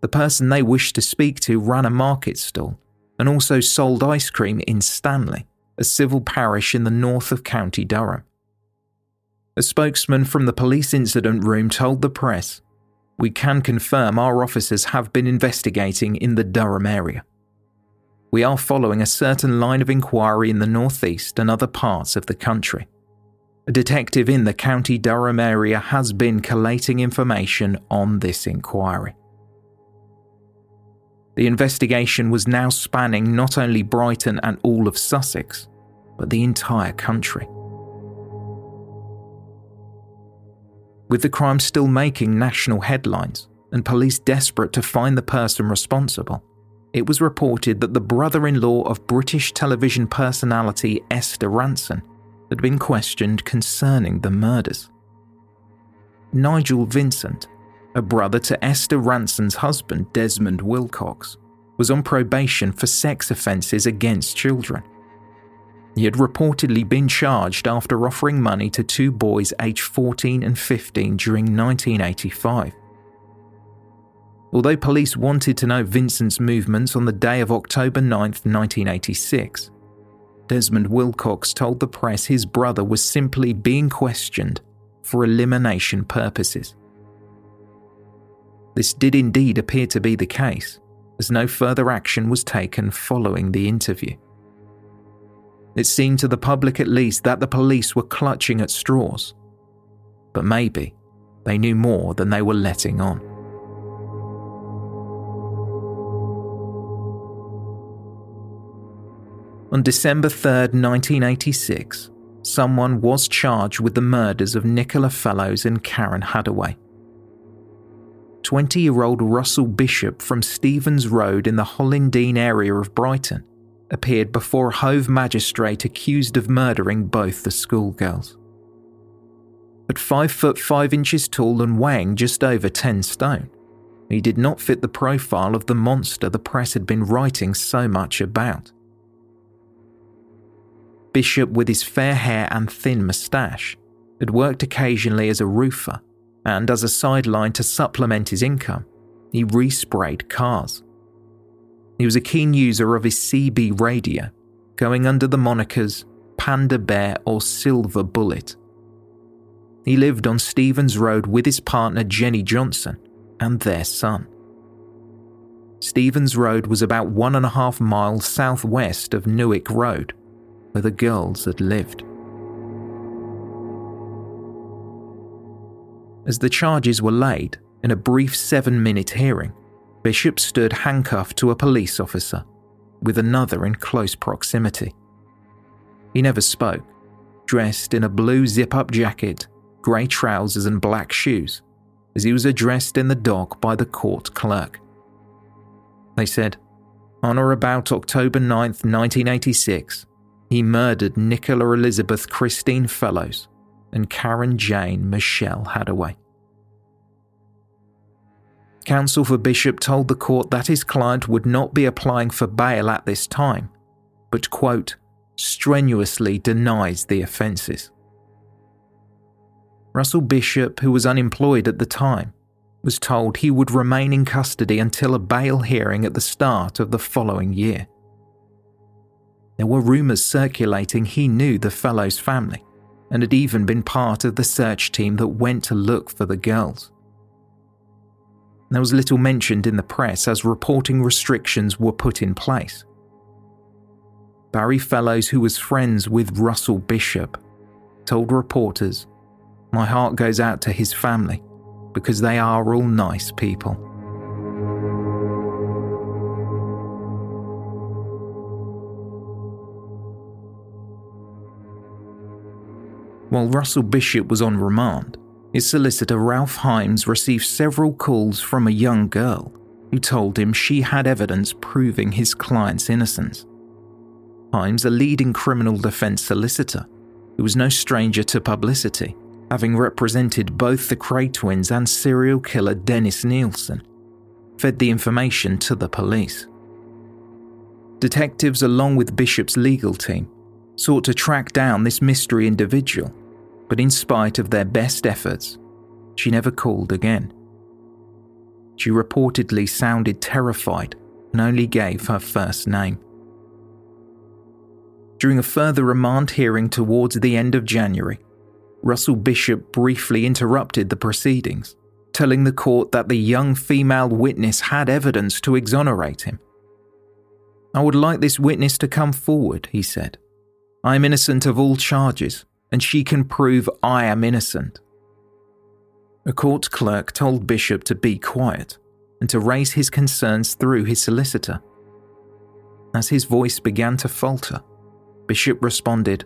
The person they wished to speak to ran a market stall and also sold ice cream in Stanley, a civil parish in the north of County Durham. A spokesman from the police incident room told the press, "We can confirm our officers have been investigating in the Durham area. We are following a certain line of inquiry in the northeast and other parts of the country. A detective in the County Durham area has been collating information on this inquiry." The investigation was now spanning not only Brighton and all of Sussex, but the entire country. With the crime still making national headlines and police desperate to find the person responsible, it was reported that the brother-in-law of British television personality Esther Ranson had been questioned concerning the murders. Nigel Vincent, a brother to Esther Ranson's husband Desmond Wilcox, was on probation for sex offences against children. He had reportedly been charged after offering money to two boys aged 14 and 15 during 1985. Although police wanted to know Vincent's movements on the day of October 9, 1986, Desmond Wilcox told the press his brother was simply being questioned for elimination purposes. This did indeed appear to be the case, as no further action was taken following the interview. It seemed to the public at least that the police were clutching at straws. But maybe they knew more than they were letting on. On December 3rd, 1986, someone was charged with the murders of Nicola Fellows and Karen Hadaway. 20-year-old Russell Bishop from Stevens Road in the Hollindene area of Brighton appeared before a Hove magistrate accused of murdering both the schoolgirls. At 5 foot 5 inches tall and weighing just over 10 stone, he did not fit the profile of the monster the press had been writing so much about. Bishop, with his fair hair and thin moustache, had worked occasionally as a roofer, and as a sideline to supplement his income, he resprayed cars. He was a keen user of his CB radio, going under the monikers Panda Bear or Silver Bullet. He lived on Stevens Road with his partner Jenny Johnson and their son. Stevens Road was about 1.5 miles southwest of Newick Road, where the girls had lived. As the charges were laid, in a brief 7-minute hearing, Bishop stood handcuffed to a police officer, with another in close proximity. He never spoke, dressed in a blue zip-up jacket, grey trousers and black shoes, as he was addressed in the dock by the court clerk. They said, "On or about October 9, 1986, he murdered Nicola Elizabeth Christine Fellows and Karen Jane Michelle Hadaway." Counsel for Bishop told the court that his client would not be applying for bail at this time, but, quote, strenuously denies the offences. Russell Bishop, who was unemployed at the time, was told he would remain in custody until a bail hearing at the start of the following year. There were rumours circulating he knew the Fellows family, and had even been part of the search team that went to look for the girls. There was little mentioned in the press as reporting restrictions were put in place. Barry Fellows, who was friends with Russell Bishop, told reporters, "My heart goes out to his family because they are all nice people." While Russell Bishop was on remand, his solicitor Ralph Himes received several calls from a young girl who told him she had evidence proving his client's innocence. Himes, a leading criminal defence solicitor, who was no stranger to publicity, having represented both the Cray twins and serial killer Dennis Nielsen, fed the information to the police. Detectives, along with Bishop's legal team, sought to track down this mystery individual, but in spite of their best efforts, she never called again. She reportedly sounded terrified and only gave her first name. During a further remand hearing towards the end of January, Russell Bishop briefly interrupted the proceedings, telling the court that the young female witness had evidence to exonerate him. "I would like this witness to come forward," he said. "I am innocent of all charges, and she can prove I am innocent." A court clerk told Bishop to be quiet and to raise his concerns through his solicitor. As his voice began to falter, Bishop responded,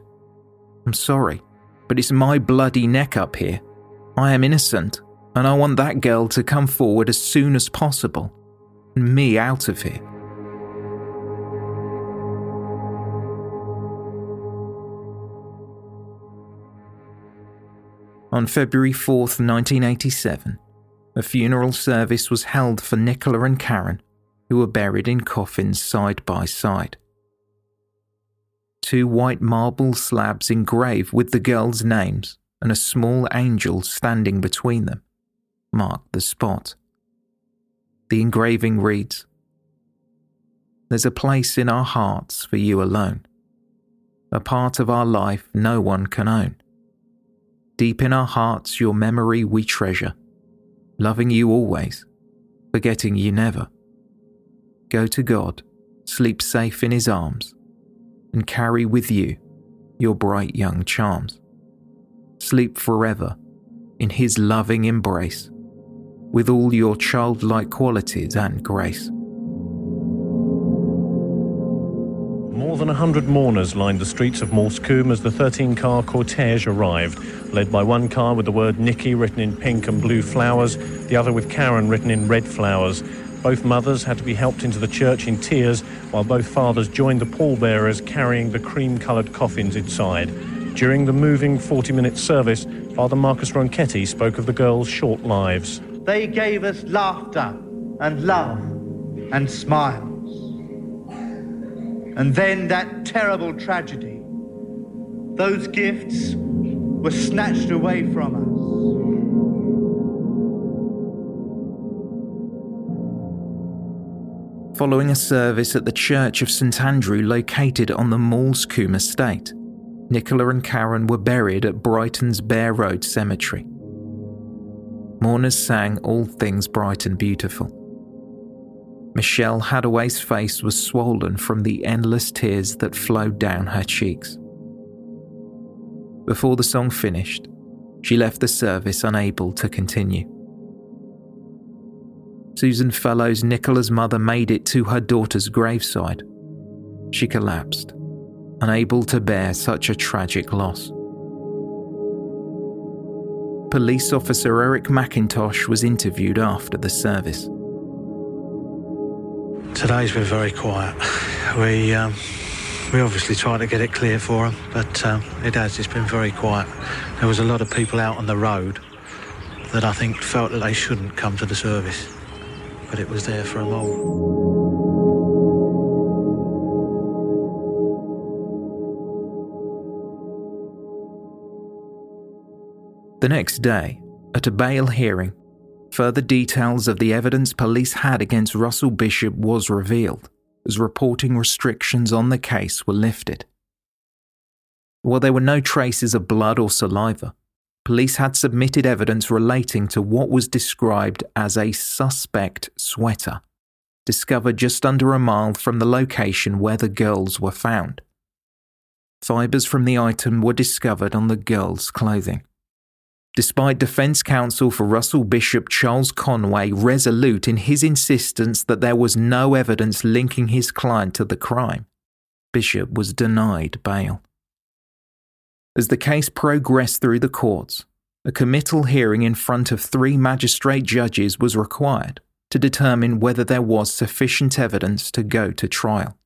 "I'm sorry, but it's my bloody neck up here. I am innocent, and I want that girl to come forward as soon as possible, and me out of here." On February 4th, 1987, a funeral service was held for Nicola and Karen, who were buried in coffins side by side. Two white marble slabs engraved with the girls' names and a small angel standing between them marked the spot. The engraving reads, "There's a place in our hearts for you alone, a part of our life no one can own. Deep in our hearts your memory we treasure, loving you always, forgetting you never. Go to God, sleep safe in his arms, and carry with you your bright young charms. Sleep forever in his loving embrace, with all your childlike qualities and grace." More than 100 mourners lined the streets of Moulsecoomb as the 13-car cortege arrived, led by one car with the word Nikki written in pink and blue flowers, the other with Karen written in red flowers. Both mothers had to be helped into the church in tears, while both fathers joined the pallbearers carrying the cream-coloured coffins inside. During the moving 40-minute service, Father Marcus Ronchetti spoke of the girls' short lives. "They gave us laughter and love and smiles. And then that terrible tragedy. Those gifts were snatched away from us." Following a service at the Church of St Andrew located on the Moulsecoomb Estate, Nicola and Karen were buried at Brighton's Bear Road Cemetery. Mourners sang All Things Bright and Beautiful. Michelle Hadaway's face was swollen from the endless tears that flowed down her cheeks. Before the song finished, she left the service unable to continue. Susan Fellows, Nicola's mother, made it to her daughter's graveside. She collapsed, unable to bear such a tragic loss. Police officer Eric McIntosh was interviewed after the service. "Today's been very quiet. We obviously tried to get it clear for them, but it has. It's been very quiet. There was a lot of people out on the road that I think felt that they shouldn't come to the service, but it was there for them all." The next day, at a bail hearing, further details of the evidence police had against Russell Bishop was revealed, as reporting restrictions on the case were lifted. While there were no traces of blood or saliva, police had submitted evidence relating to what was described as a suspect sweater, discovered just under a mile from the location where the girls were found. Fibres from the item were discovered on the girls' clothing. Despite defence counsel for Russell Bishop Charles Conway resolute in his insistence that there was no evidence linking his client to the crime, Bishop was denied bail. As the case progressed through the courts, a committal hearing in front of 3 magistrate judges was required to determine whether there was sufficient evidence to go to trial.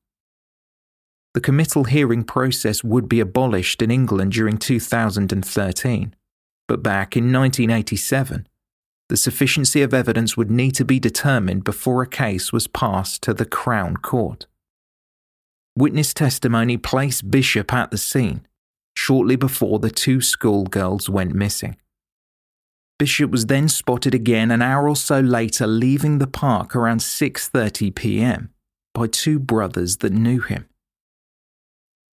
the committal hearing process would be abolished in England during 2013, but back in 1987, the sufficiency of evidence would need to be determined before a case was passed to the Crown Court. Witness testimony placed Bishop at the scene shortly before the two schoolgirls went missing. Bishop was then spotted again an hour or so later leaving the park around 6:30 p.m. by two brothers that knew him.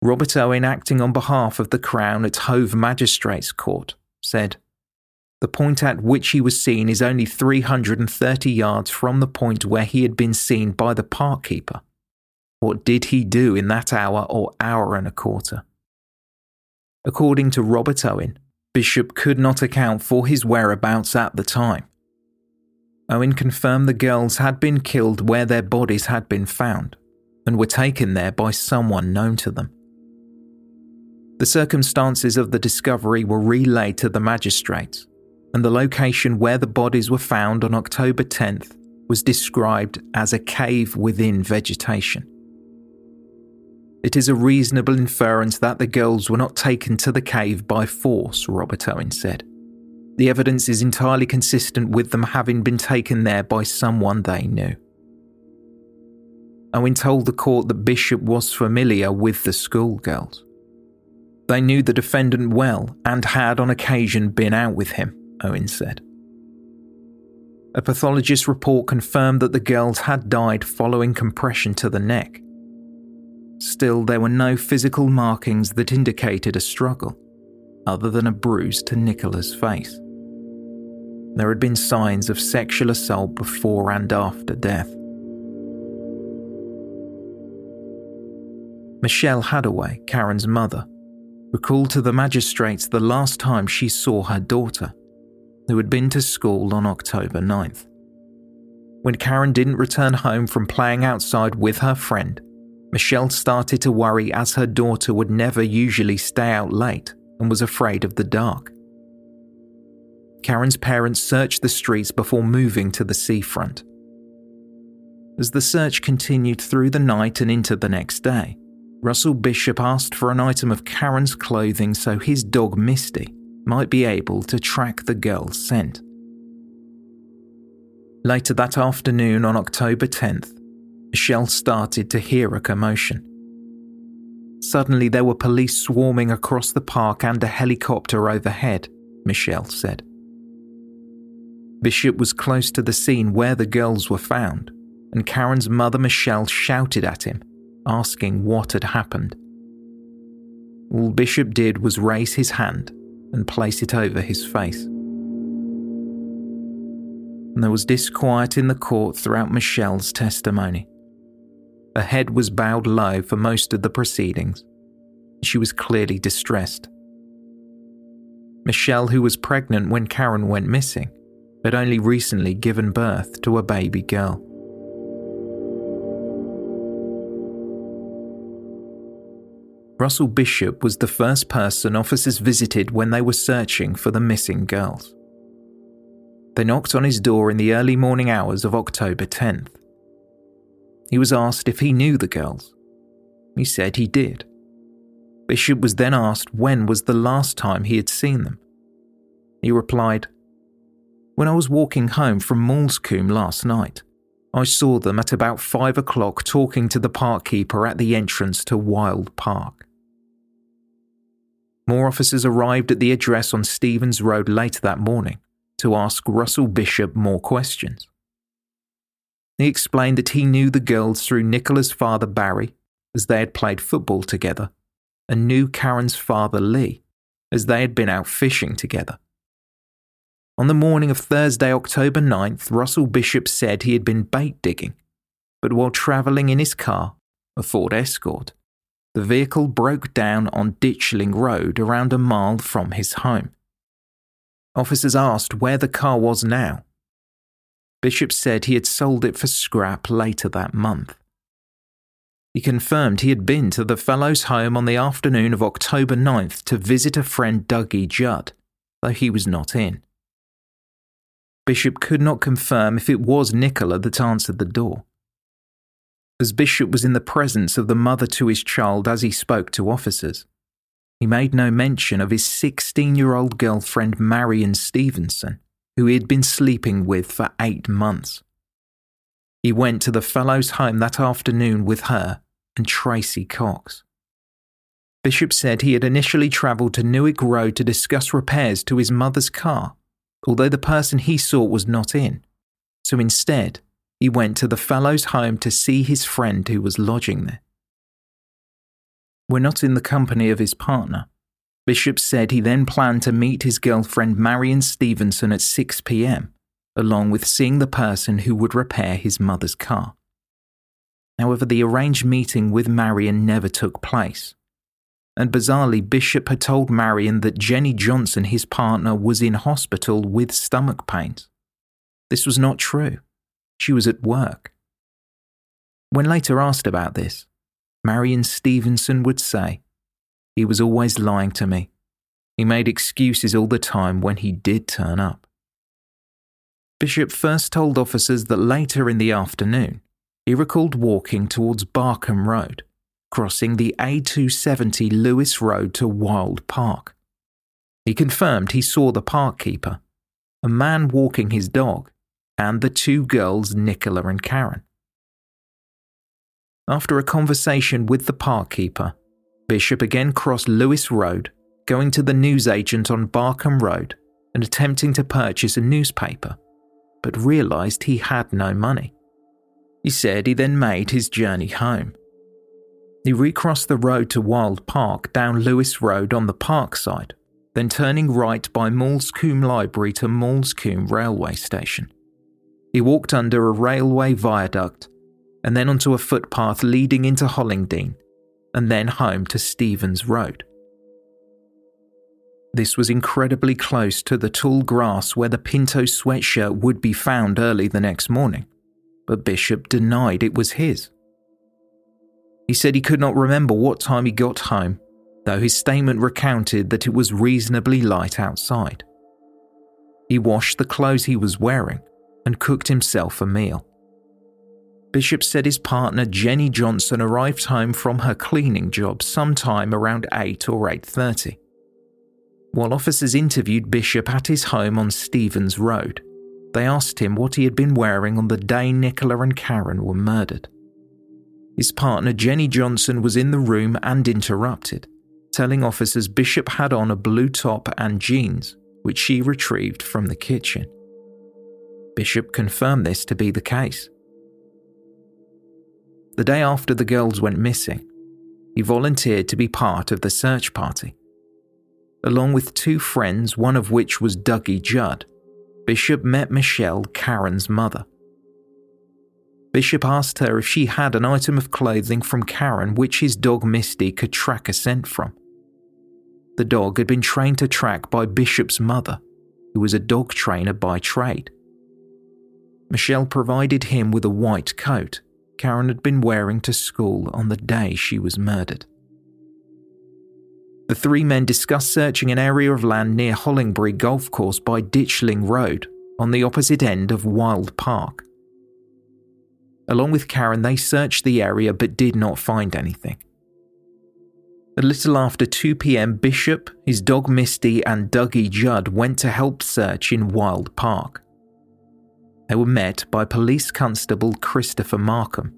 Robert Owen, acting on behalf of the Crown at Hove Magistrates Court, said, "The point at which he was seen is only 330 yards from the point where he had been seen by the park keeper. What did he do in that hour or hour and a quarter?" According to Robert Owen, Bishop could not account for his whereabouts at the time. Owen confirmed the girls had been killed where their bodies had been found, and were taken there by someone known to them. The circumstances of the discovery were relayed to the magistrates, and the location where the bodies were found on October 10th was described as a cave within vegetation. "It is a reasonable inference that the girls were not taken to the cave by force," Robert Owen said. "The evidence is entirely consistent with them having been taken there by someone they knew." Owen told the court that Bishop was familiar with the schoolgirls. "They knew the defendant well and had on occasion been out with him," Owen said. A pathologist's report confirmed that the girls had died following compression to the neck. Still, there were no physical markings that indicated a struggle, other than a bruise to Nicola's face. There had been signs of sexual assault before and after death. Michelle Hadaway, Karen's mother, recalled to the magistrates the last time she saw her daughter, who had been to school on October 9th. When Karen didn't return home from playing outside with her friend, Michelle started to worry as her daughter would never usually stay out late and was afraid of the dark. Karen's parents searched the streets before moving to the seafront. As the search continued through the night and into the next day, Russell Bishop asked for an item of Karen's clothing so his dog Misty might be able to track the girl's scent. Later that afternoon on October 10th, Michelle started to hear a commotion. "Suddenly there were police swarming across the park and a helicopter overhead," Michelle said. Bishop was close to the scene where the girls were found, and Karen's mother Michelle shouted at him, asking what had happened. All Bishop did was raise his hand and place it over his face. And there was disquiet in the court throughout Michelle's testimony. Her head was bowed low for most of the proceedings. She was clearly distressed. Michelle, who was pregnant when Karen went missing, had only recently given birth to a baby girl. Russell Bishop was the first person officers visited when they were searching for the missing girls. They knocked on his door in the early morning hours of October 10th. He was asked if he knew the girls. He said he did. Bishop was then asked when was the last time he had seen them. He replied, "When I was walking home from Moulsecoomb last night, I saw them at about 5 o'clock talking to the park keeper at the entrance to Wild Park." More officers arrived at the address on Stevens Road later that morning to ask Russell Bishop more questions. He explained that he knew the girls through Nicola's father Barry, as they had played football together, and knew Karen's father Lee, as they had been out fishing together. On the morning of Thursday, October 9th, Russell Bishop said he had been bait digging, but while travelling in his car, a Ford Escort, the vehicle broke down on Ditchling Road around a mile from his home. Officers asked where the car was now. Bishop said he had sold it for scrap later that month. He confirmed he had been to the Fellows' home on the afternoon of October 9th to visit a friend Dougie Judd, though he was not in. Bishop could not confirm if it was Nicola that answered the door. as Bishop was in the presence of the mother to his child as he spoke to officers. He made no mention of his 16-year-old girlfriend Marion Stevenson, who he had been sleeping with for 8 months. He went to the Fellows' home that afternoon with her and Tracy Cox. Bishop said he had initially travelled to Newick Road to discuss repairs to his mother's car, although the person he sought was not in, so instead he went to the Fellows' home to see his friend who was lodging there. When not in the company of his partner, Bishop said he then planned to meet his girlfriend Marion Stevenson at 6 p.m, along with seeing the person who would repair his mother's car. However, the arranged meeting with Marion never took place, and bizarrely Bishop had told Marion that Jenny Johnson, his partner, was in hospital with stomach pains. This was not true. She was at work. When later asked about this, Marion Stevenson would say, "He was always lying to me. He made excuses all the time when he did turn up." Bishop first told officers that later in the afternoon, he recalled walking towards Barkham Road, crossing the A270 Lewis Road to Wild Park. He confirmed he saw the park keeper, a man walking his dog, and the two girls Nicola and Karen. After a conversation with the park keeper, Bishop again crossed Lewis Road, going to the newsagent on Barkham Road and attempting to purchase a newspaper, but realised he had no money. He said he then made his journey home. He recrossed the road to Wild Park down Lewis Road on the park side, then turning right by Moulsecoomb Library to Moulsecoomb Railway Station. He walked under a railway viaduct and then onto a footpath leading into Hollingdean, and then home to Stevens Road. This was incredibly close to the tall grass where the Pinto sweatshirt would be found early the next morning, but Bishop denied it was his. He said he could not remember what time he got home, though his statement recounted that it was reasonably light outside. He washed the clothes he was wearing and cooked himself a meal. Bishop said his partner Jenny Johnson arrived home from her cleaning job sometime around 8 or 8:30. While officers interviewed Bishop at his home on Stevens Road, they asked him what he had been wearing on the day Nicola and Karen were murdered. His partner Jenny Johnson was in the room and interrupted, telling officers Bishop had on a blue top and jeans, which she retrieved from the kitchen. Bishop confirmed this to be the case. The day after the girls went missing, he volunteered to be part of the search party. Along with two friends, one of which was Dougie Judd, Bishop met Michelle, Karen's mother. Bishop asked her if she had an item of clothing from Karen which his dog Misty could track a scent from. The dog had been trained to track by Bishop's mother, who was a dog trainer by trade. Michelle provided him with a white coat Karen had been wearing to school on the day she was murdered. The three men discussed searching an area of land near Hollingbury Golf Course by Ditchling Road on the opposite end of Wild Park. Along with Karen, they searched the area but did not find anything. A little after 2 p.m, Bishop, his dog Misty and Dougie Judd went to help search in Wild Park. They were met by Police Constable Christopher Markham.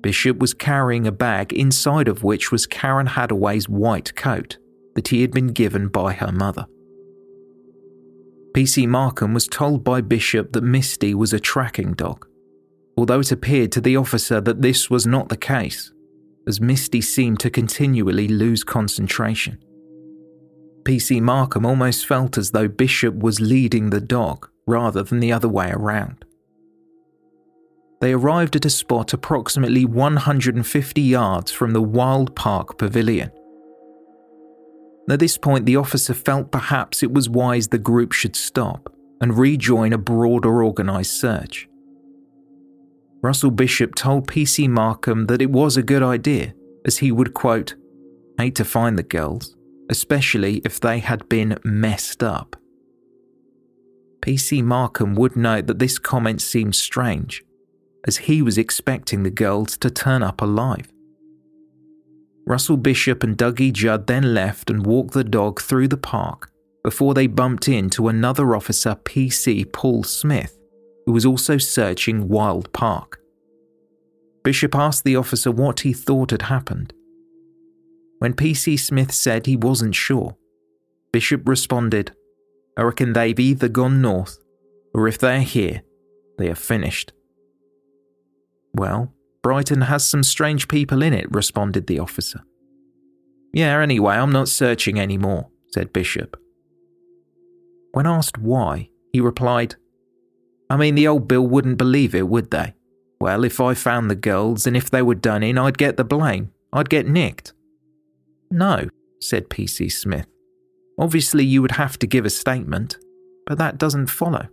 Bishop was carrying a bag inside of which was Karen Hadaway's white coat that he had been given by her mother. PC Markham was told by Bishop that Misty was a tracking dog, although it appeared to the officer that this was not the case, as Misty seemed to continually lose concentration. PC Markham almost felt as though Bishop was leading the dog, rather than the other way around. They arrived at a spot approximately 150 yards from the Wild Park Pavilion. At this point, the officer felt perhaps it was wise the group should stop and rejoin a broader organised search. Russell Bishop told PC Markham that it was a good idea, as he would, quote, hate to find the girls, especially if they had been messed up. PC Markham would note that this comment seemed strange, as he was expecting the girls to turn up alive. Russell Bishop and Dougie Judd then left and walked the dog through the park before they bumped into another officer, PC Paul Smith, who was also searching Wild Park. Bishop asked the officer what he thought had happened. When PC Smith said he wasn't sure, Bishop responded, "I reckon they've either gone north, or if they're here, they are finished." "Well, Brighton has some strange people in it," responded the officer. "Yeah, anyway, I'm not searching anymore," said Bishop. When asked why, he replied, "I mean, the old Bill wouldn't believe it, would they? Well, if I found the girls and if they were done in, I'd get the blame. I'd get nicked." "No," said PC Smith. "Obviously you would have to give a statement, but that doesn't follow."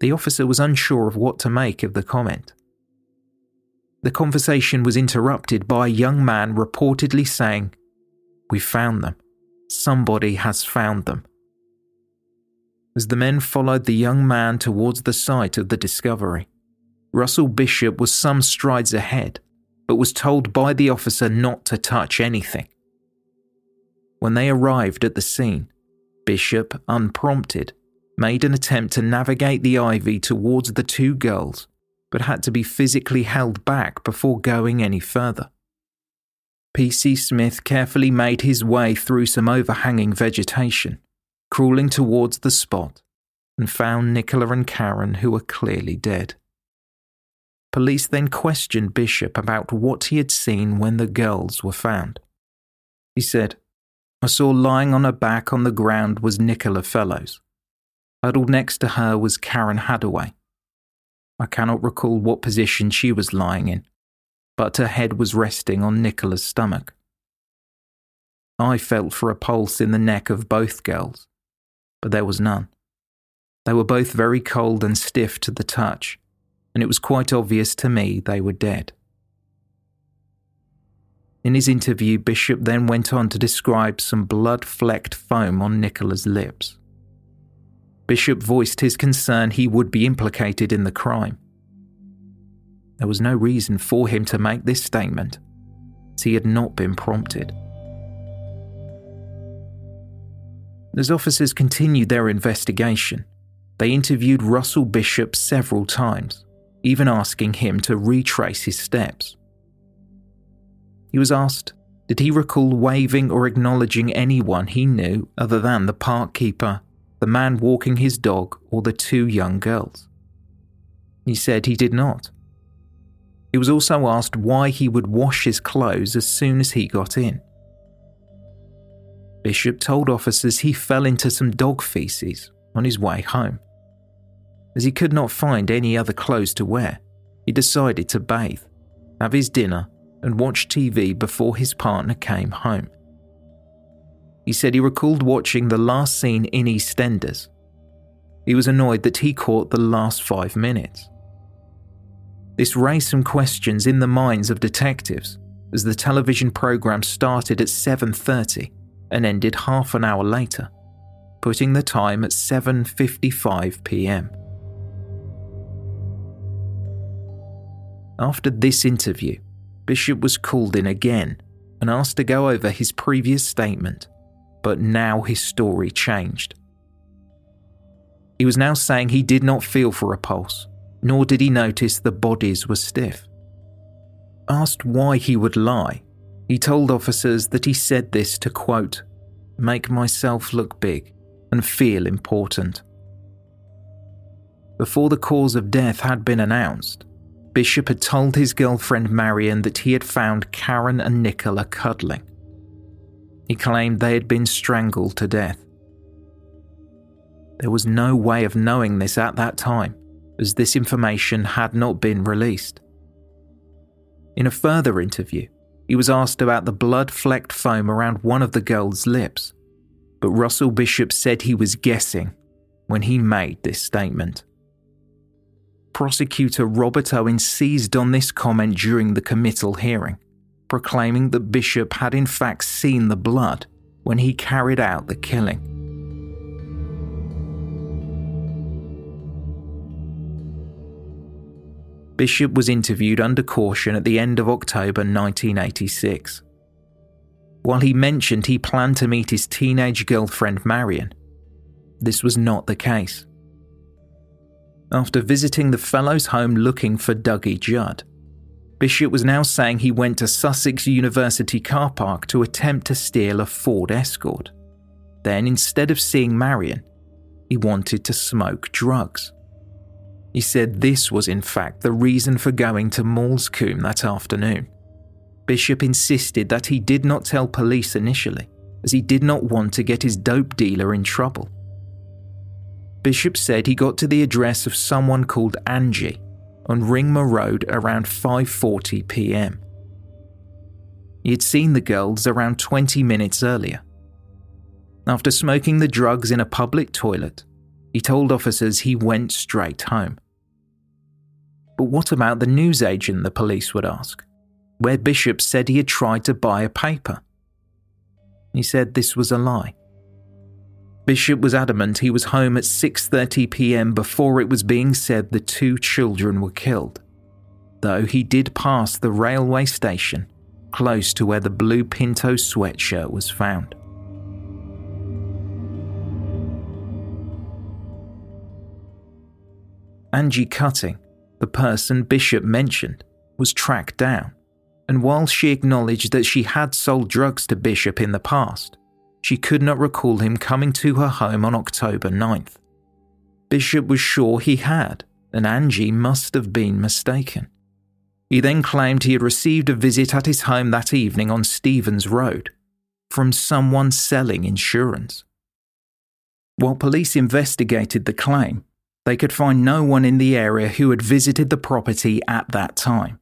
The officer was unsure of what to make of the comment. The conversation was interrupted by a young man reportedly saying, "We found them. Somebody has found them." As the men followed the young man towards the site of the discovery, Russell Bishop was some strides ahead, but was told by the officer not to touch anything. When they arrived at the scene, Bishop, unprompted, made an attempt to navigate the ivy towards the two girls, but had to be physically held back before going any further. PC Smith carefully made his way through some overhanging vegetation, crawling towards the spot, and found Nicola and Karen, who were clearly dead. Police then questioned Bishop about what he had seen when the girls were found. He said, "I saw lying on her back on the ground was Nicola Fellows. Huddled next to her was Karen Hadaway. I cannot recall what position she was lying in, but her head was resting on Nicola's stomach. I felt for a pulse in the neck of both girls, but there was none. They were both very cold and stiff to the touch, and it was quite obvious to me they were dead." In his interview, Bishop then went on to describe some blood-flecked foam on Nicola's lips. Bishop voiced his concern he would be implicated in the crime. There was no reason for him to make this statement, as he had not been prompted. As officers continued their investigation, they interviewed Russell Bishop several times, even asking him to retrace his steps. He was asked, did he recall waving or acknowledging anyone he knew other than the park keeper, the man walking his dog, or the two young girls? He said he did not. He was also asked why he would wash his clothes as soon as he got in. Bishop told officers he fell into some dog feces on his way home. As he could not find any other clothes to wear, he decided to bathe, have his dinner, and watch TV before his partner came home. He said he recalled watching the last scene in EastEnders. He was annoyed that he caught the last 5 minutes. This raised some questions in the minds of detectives as the television programme started at 7:30 and ended half an hour later, putting the time at 7:55 p.m. After this interview, Bishop was called in again and asked to go over his previous statement, but now his story changed. He was now saying he did not feel for a pulse, nor did he notice the bodies were stiff. Asked why he would lie, he told officers that he said this to, quote, "make myself look big and feel important." Before the cause of death had been announced, Bishop had told his girlfriend Marion that he had found Karen and Nicola cuddling. He claimed they had been strangled to death. There was no way of knowing this at that time, as this information had not been released. In a further interview, he was asked about the blood-flecked foam around one of the girl's lips, but Russell Bishop said he was guessing when he made this statement. Prosecutor Robert Owen seized on this comment during the committal hearing, proclaiming that Bishop had in fact seen the blood when he carried out the killing. Bishop was interviewed under caution at the end of October 1986. While he mentioned he planned to meet his teenage girlfriend Marion, this was not the case. After visiting the Fellows' home looking for Dougie Judd, Bishop was now saying he went to Sussex University car park to attempt to steal a Ford Escort. Then, instead of seeing Marion, he wanted to smoke drugs. He said this was in fact the reason for going to Moulsecoomb that afternoon. Bishop insisted that he did not tell police initially, as he did not want to get his dope dealer in trouble. Bishop said he got to the address of someone called Angie on Ringmer Road around 5:40 p.m. He had seen the girls around 20 minutes earlier. After smoking the drugs in a public toilet, he told officers he went straight home. But what about the newsagent, the police would ask, where Bishop said he had tried to buy a paper? He said this was a lie. Bishop was adamant he was home at 6:30 p.m. before it was being said the two children were killed, though he did pass the railway station close to where the blue Pinto sweatshirt was found. Angie Cutting, the person Bishop mentioned, was tracked down, and while she acknowledged that she had sold drugs to Bishop in the past, she could not recall him coming to her home on October 9th. Bishop was sure he had, and Angie must have been mistaken. He then claimed he had received a visit at his home that evening on Stevens Road from someone selling insurance. While police investigated the claim, they could find no one in the area who had visited the property at that time.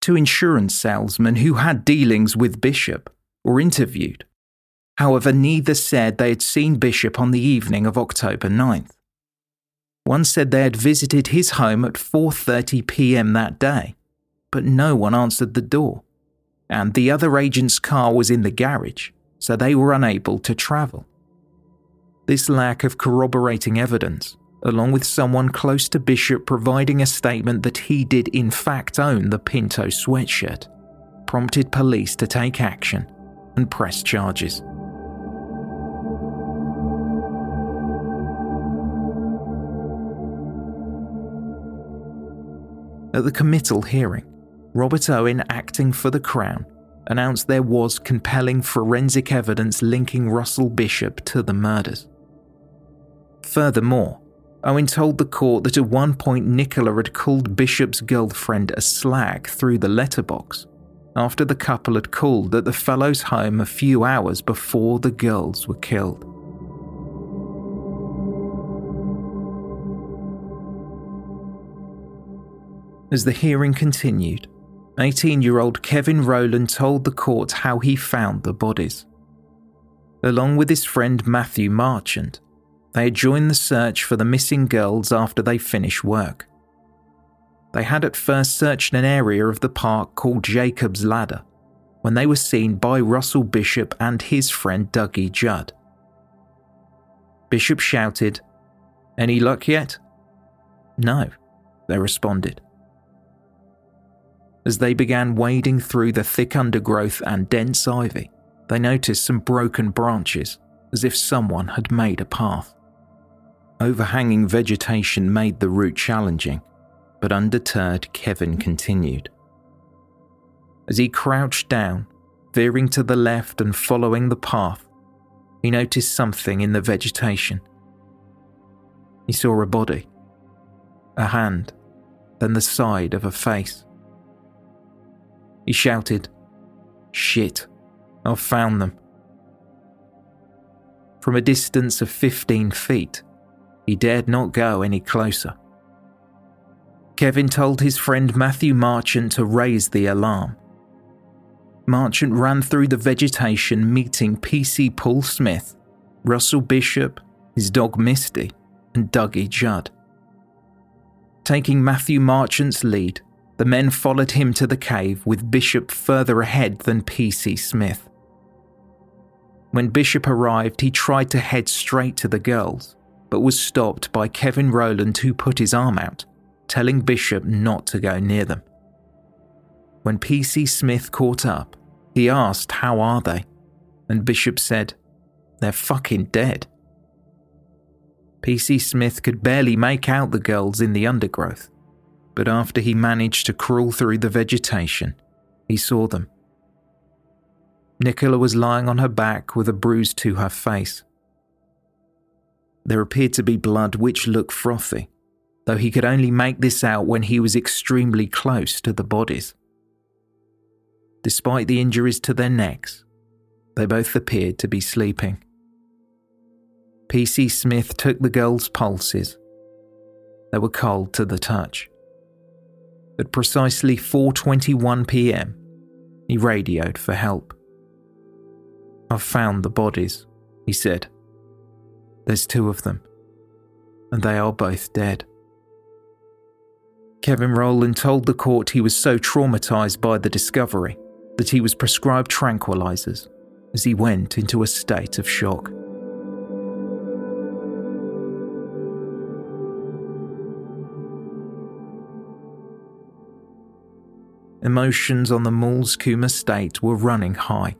Two insurance salesmen who had dealings with Bishop were interviewed. However, neither said they had seen Bishop on the evening of October 9th. One said they had visited his home at 4:30 p.m. that day, but no one answered the door, and the other agent's car was in the garage, so they were unable to travel. This lack of corroborating evidence, along with someone close to Bishop providing a statement that he did in fact own the Pinto sweatshirt, prompted police to take action and press charges. At the committal hearing, Robert Owen, acting for the Crown, announced there was compelling forensic evidence linking Russell Bishop to the murders. Furthermore, Owen told the court that at one point Nicola had called Bishop's girlfriend a slag through the letterbox after the couple had called at the Fellows' home a few hours before the girls were killed. As the hearing continued, 18-year-old Kevin Rowland told the court how he found the bodies. Along with his friend Matthew Marchant, they had joined the search for the missing girls after they finished work. They had at first searched an area of the park called Jacob's Ladder when they were seen by Russell Bishop and his friend Dougie Judd. Bishop shouted, "Any luck yet?" "No," they responded. As they began wading through the thick undergrowth and dense ivy, they noticed some broken branches, as if someone had made a path. Overhanging vegetation made the route challenging, but undeterred, Kevin continued. As he crouched down, veering to the left and following the path, he noticed something in the vegetation. He saw a body, a hand, then the side of a face. He shouted, "Shit, I've found them." From a distance of 15 feet, he dared not go any closer. Kevin told his friend Matthew Marchant to raise the alarm. Marchant ran through the vegetation, meeting PC Paul Smith, Russell Bishop, his dog Misty, and Dougie Judd. Taking Matthew Marchant's lead, the men followed him to the cave, with Bishop further ahead than P.C. Smith. When Bishop arrived, he tried to head straight to the girls, but was stopped by Kevin Rowland, who put his arm out, telling Bishop not to go near them. When P.C. Smith caught up, he asked, "How are they?" And Bishop said, "They're fucking dead." P.C. Smith could barely make out the girls in the undergrowth, but after he managed to crawl through the vegetation, he saw them. Nicola was lying on her back with a bruise to her face. There appeared to be blood which looked frothy, though he could only make this out when he was extremely close to the bodies. Despite the injuries to their necks, they both appeared to be sleeping. P.C. Smith took the girls' pulses. They were cold to the touch. At precisely 4:21 p.m., he radioed for help. "I've found the bodies," he said. "There's two of them, and they are both dead." Kevin Rowland told the court he was so traumatised by the discovery that he was prescribed tranquilizers as he went into a state of shock. Emotions on the Moulsecoomb estate were running high.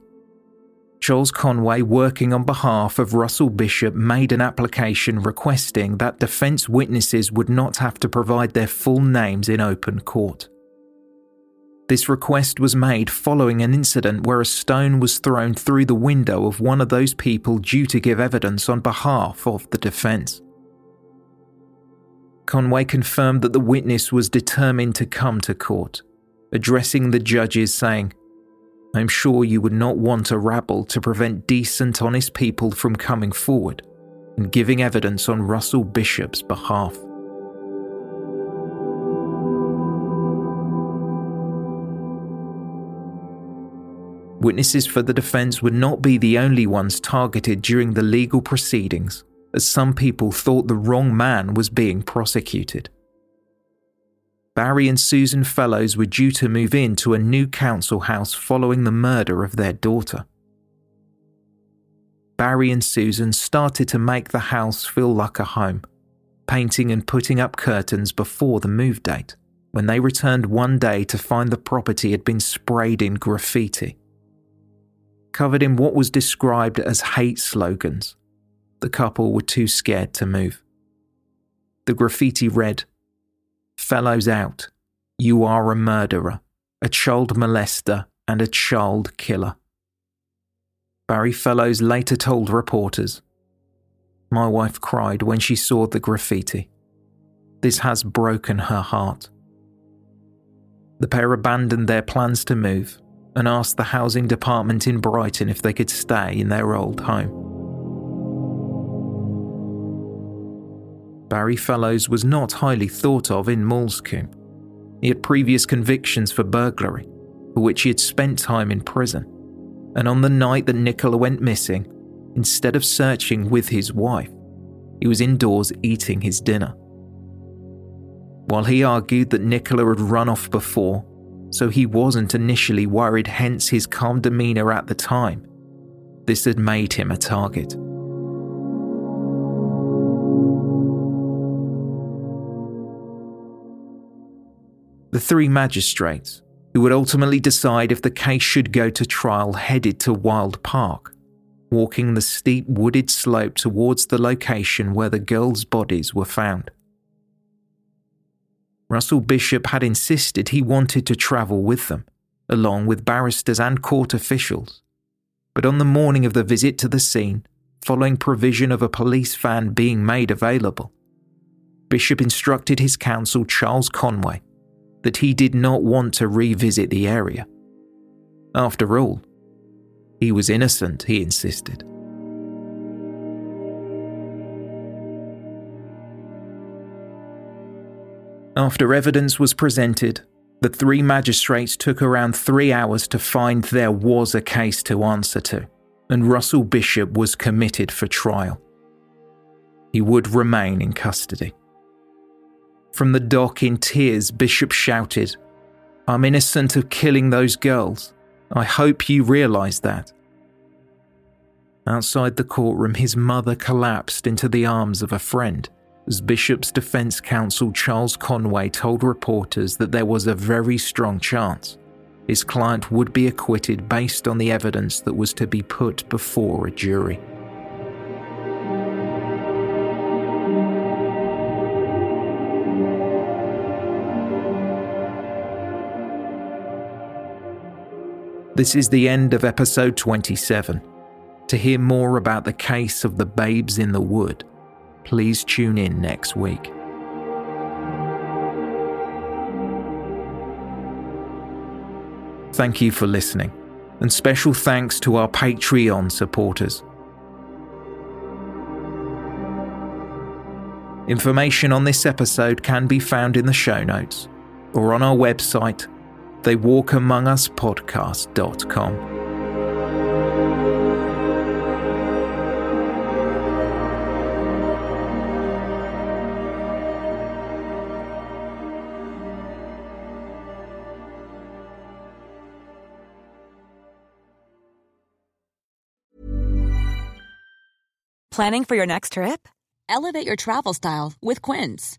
Charles Conway, working on behalf of Russell Bishop, made an application requesting that defence witnesses would not have to provide their full names in open court. This request was made following an incident where a stone was thrown through the window of one of those people due to give evidence on behalf of the defence. Conway confirmed that the witness was determined to come to court, addressing the judges saying, "I'm sure you would not want a rabble to prevent decent, honest people from coming forward and giving evidence on Russell Bishop's behalf." Witnesses for the defence would not be the only ones targeted during the legal proceedings, as some people thought the wrong man was being prosecuted. Barry and Susan Fellows were due to move into a new council house following the murder of their daughter. Barry and Susan started to make the house feel like a home, painting and putting up curtains before the move date, when they returned one day to find the property had been sprayed in graffiti, covered in what was described as hate slogans. The couple were too scared to move. The graffiti read, "Fellows out. You are a murderer, a child molester, and a child killer." Barry Fellows later told reporters, "My wife cried when she saw the graffiti. This has broken her heart." The pair abandoned their plans to move and asked the housing department in Brighton if they could stay in their old home. Barry Fellows was not highly thought of in Moulsecoomb. He had previous convictions for burglary, for which he had spent time in prison. And on the night that Nicola went missing, instead of searching with his wife, he was indoors eating his dinner. While he argued that Nicola had run off before, so he wasn't initially worried, hence his calm demeanour at the time, this had made him a target. The three magistrates, who would ultimately decide if the case should go to trial, headed to Wild Park, walking the steep wooded slope towards the location where the girls' bodies were found. Russell Bishop had insisted he wanted to travel with them, along with barristers and court officials, but on the morning of the visit to the scene, following provision of a police van being made available, Bishop instructed his counsel, Charles Conway, that he did not want to revisit the area. After all, he was innocent, he insisted. After evidence was presented, the three magistrates took around 3 hours to find there was a case to answer to, and Russell Bishop was committed for trial. He would remain in custody. From the dock in tears, Bishop shouted, "I'm innocent of killing those girls. I hope you realise that." Outside the courtroom, his mother collapsed into the arms of a friend as Bishop's defense counsel Charles Conway told reporters that there was a very strong chance his client would be acquitted based on the evidence that was to be put before a jury. This is the end of episode 27. To hear more about the case of the Babes in the Wood, please tune in next week. Thank you for listening, and special thanks to our Patreon supporters. Information on this episode can be found in the show notes or on our website, theywalkamonguspodcast.com. Planning for your next trip? Elevate your travel style with Quince.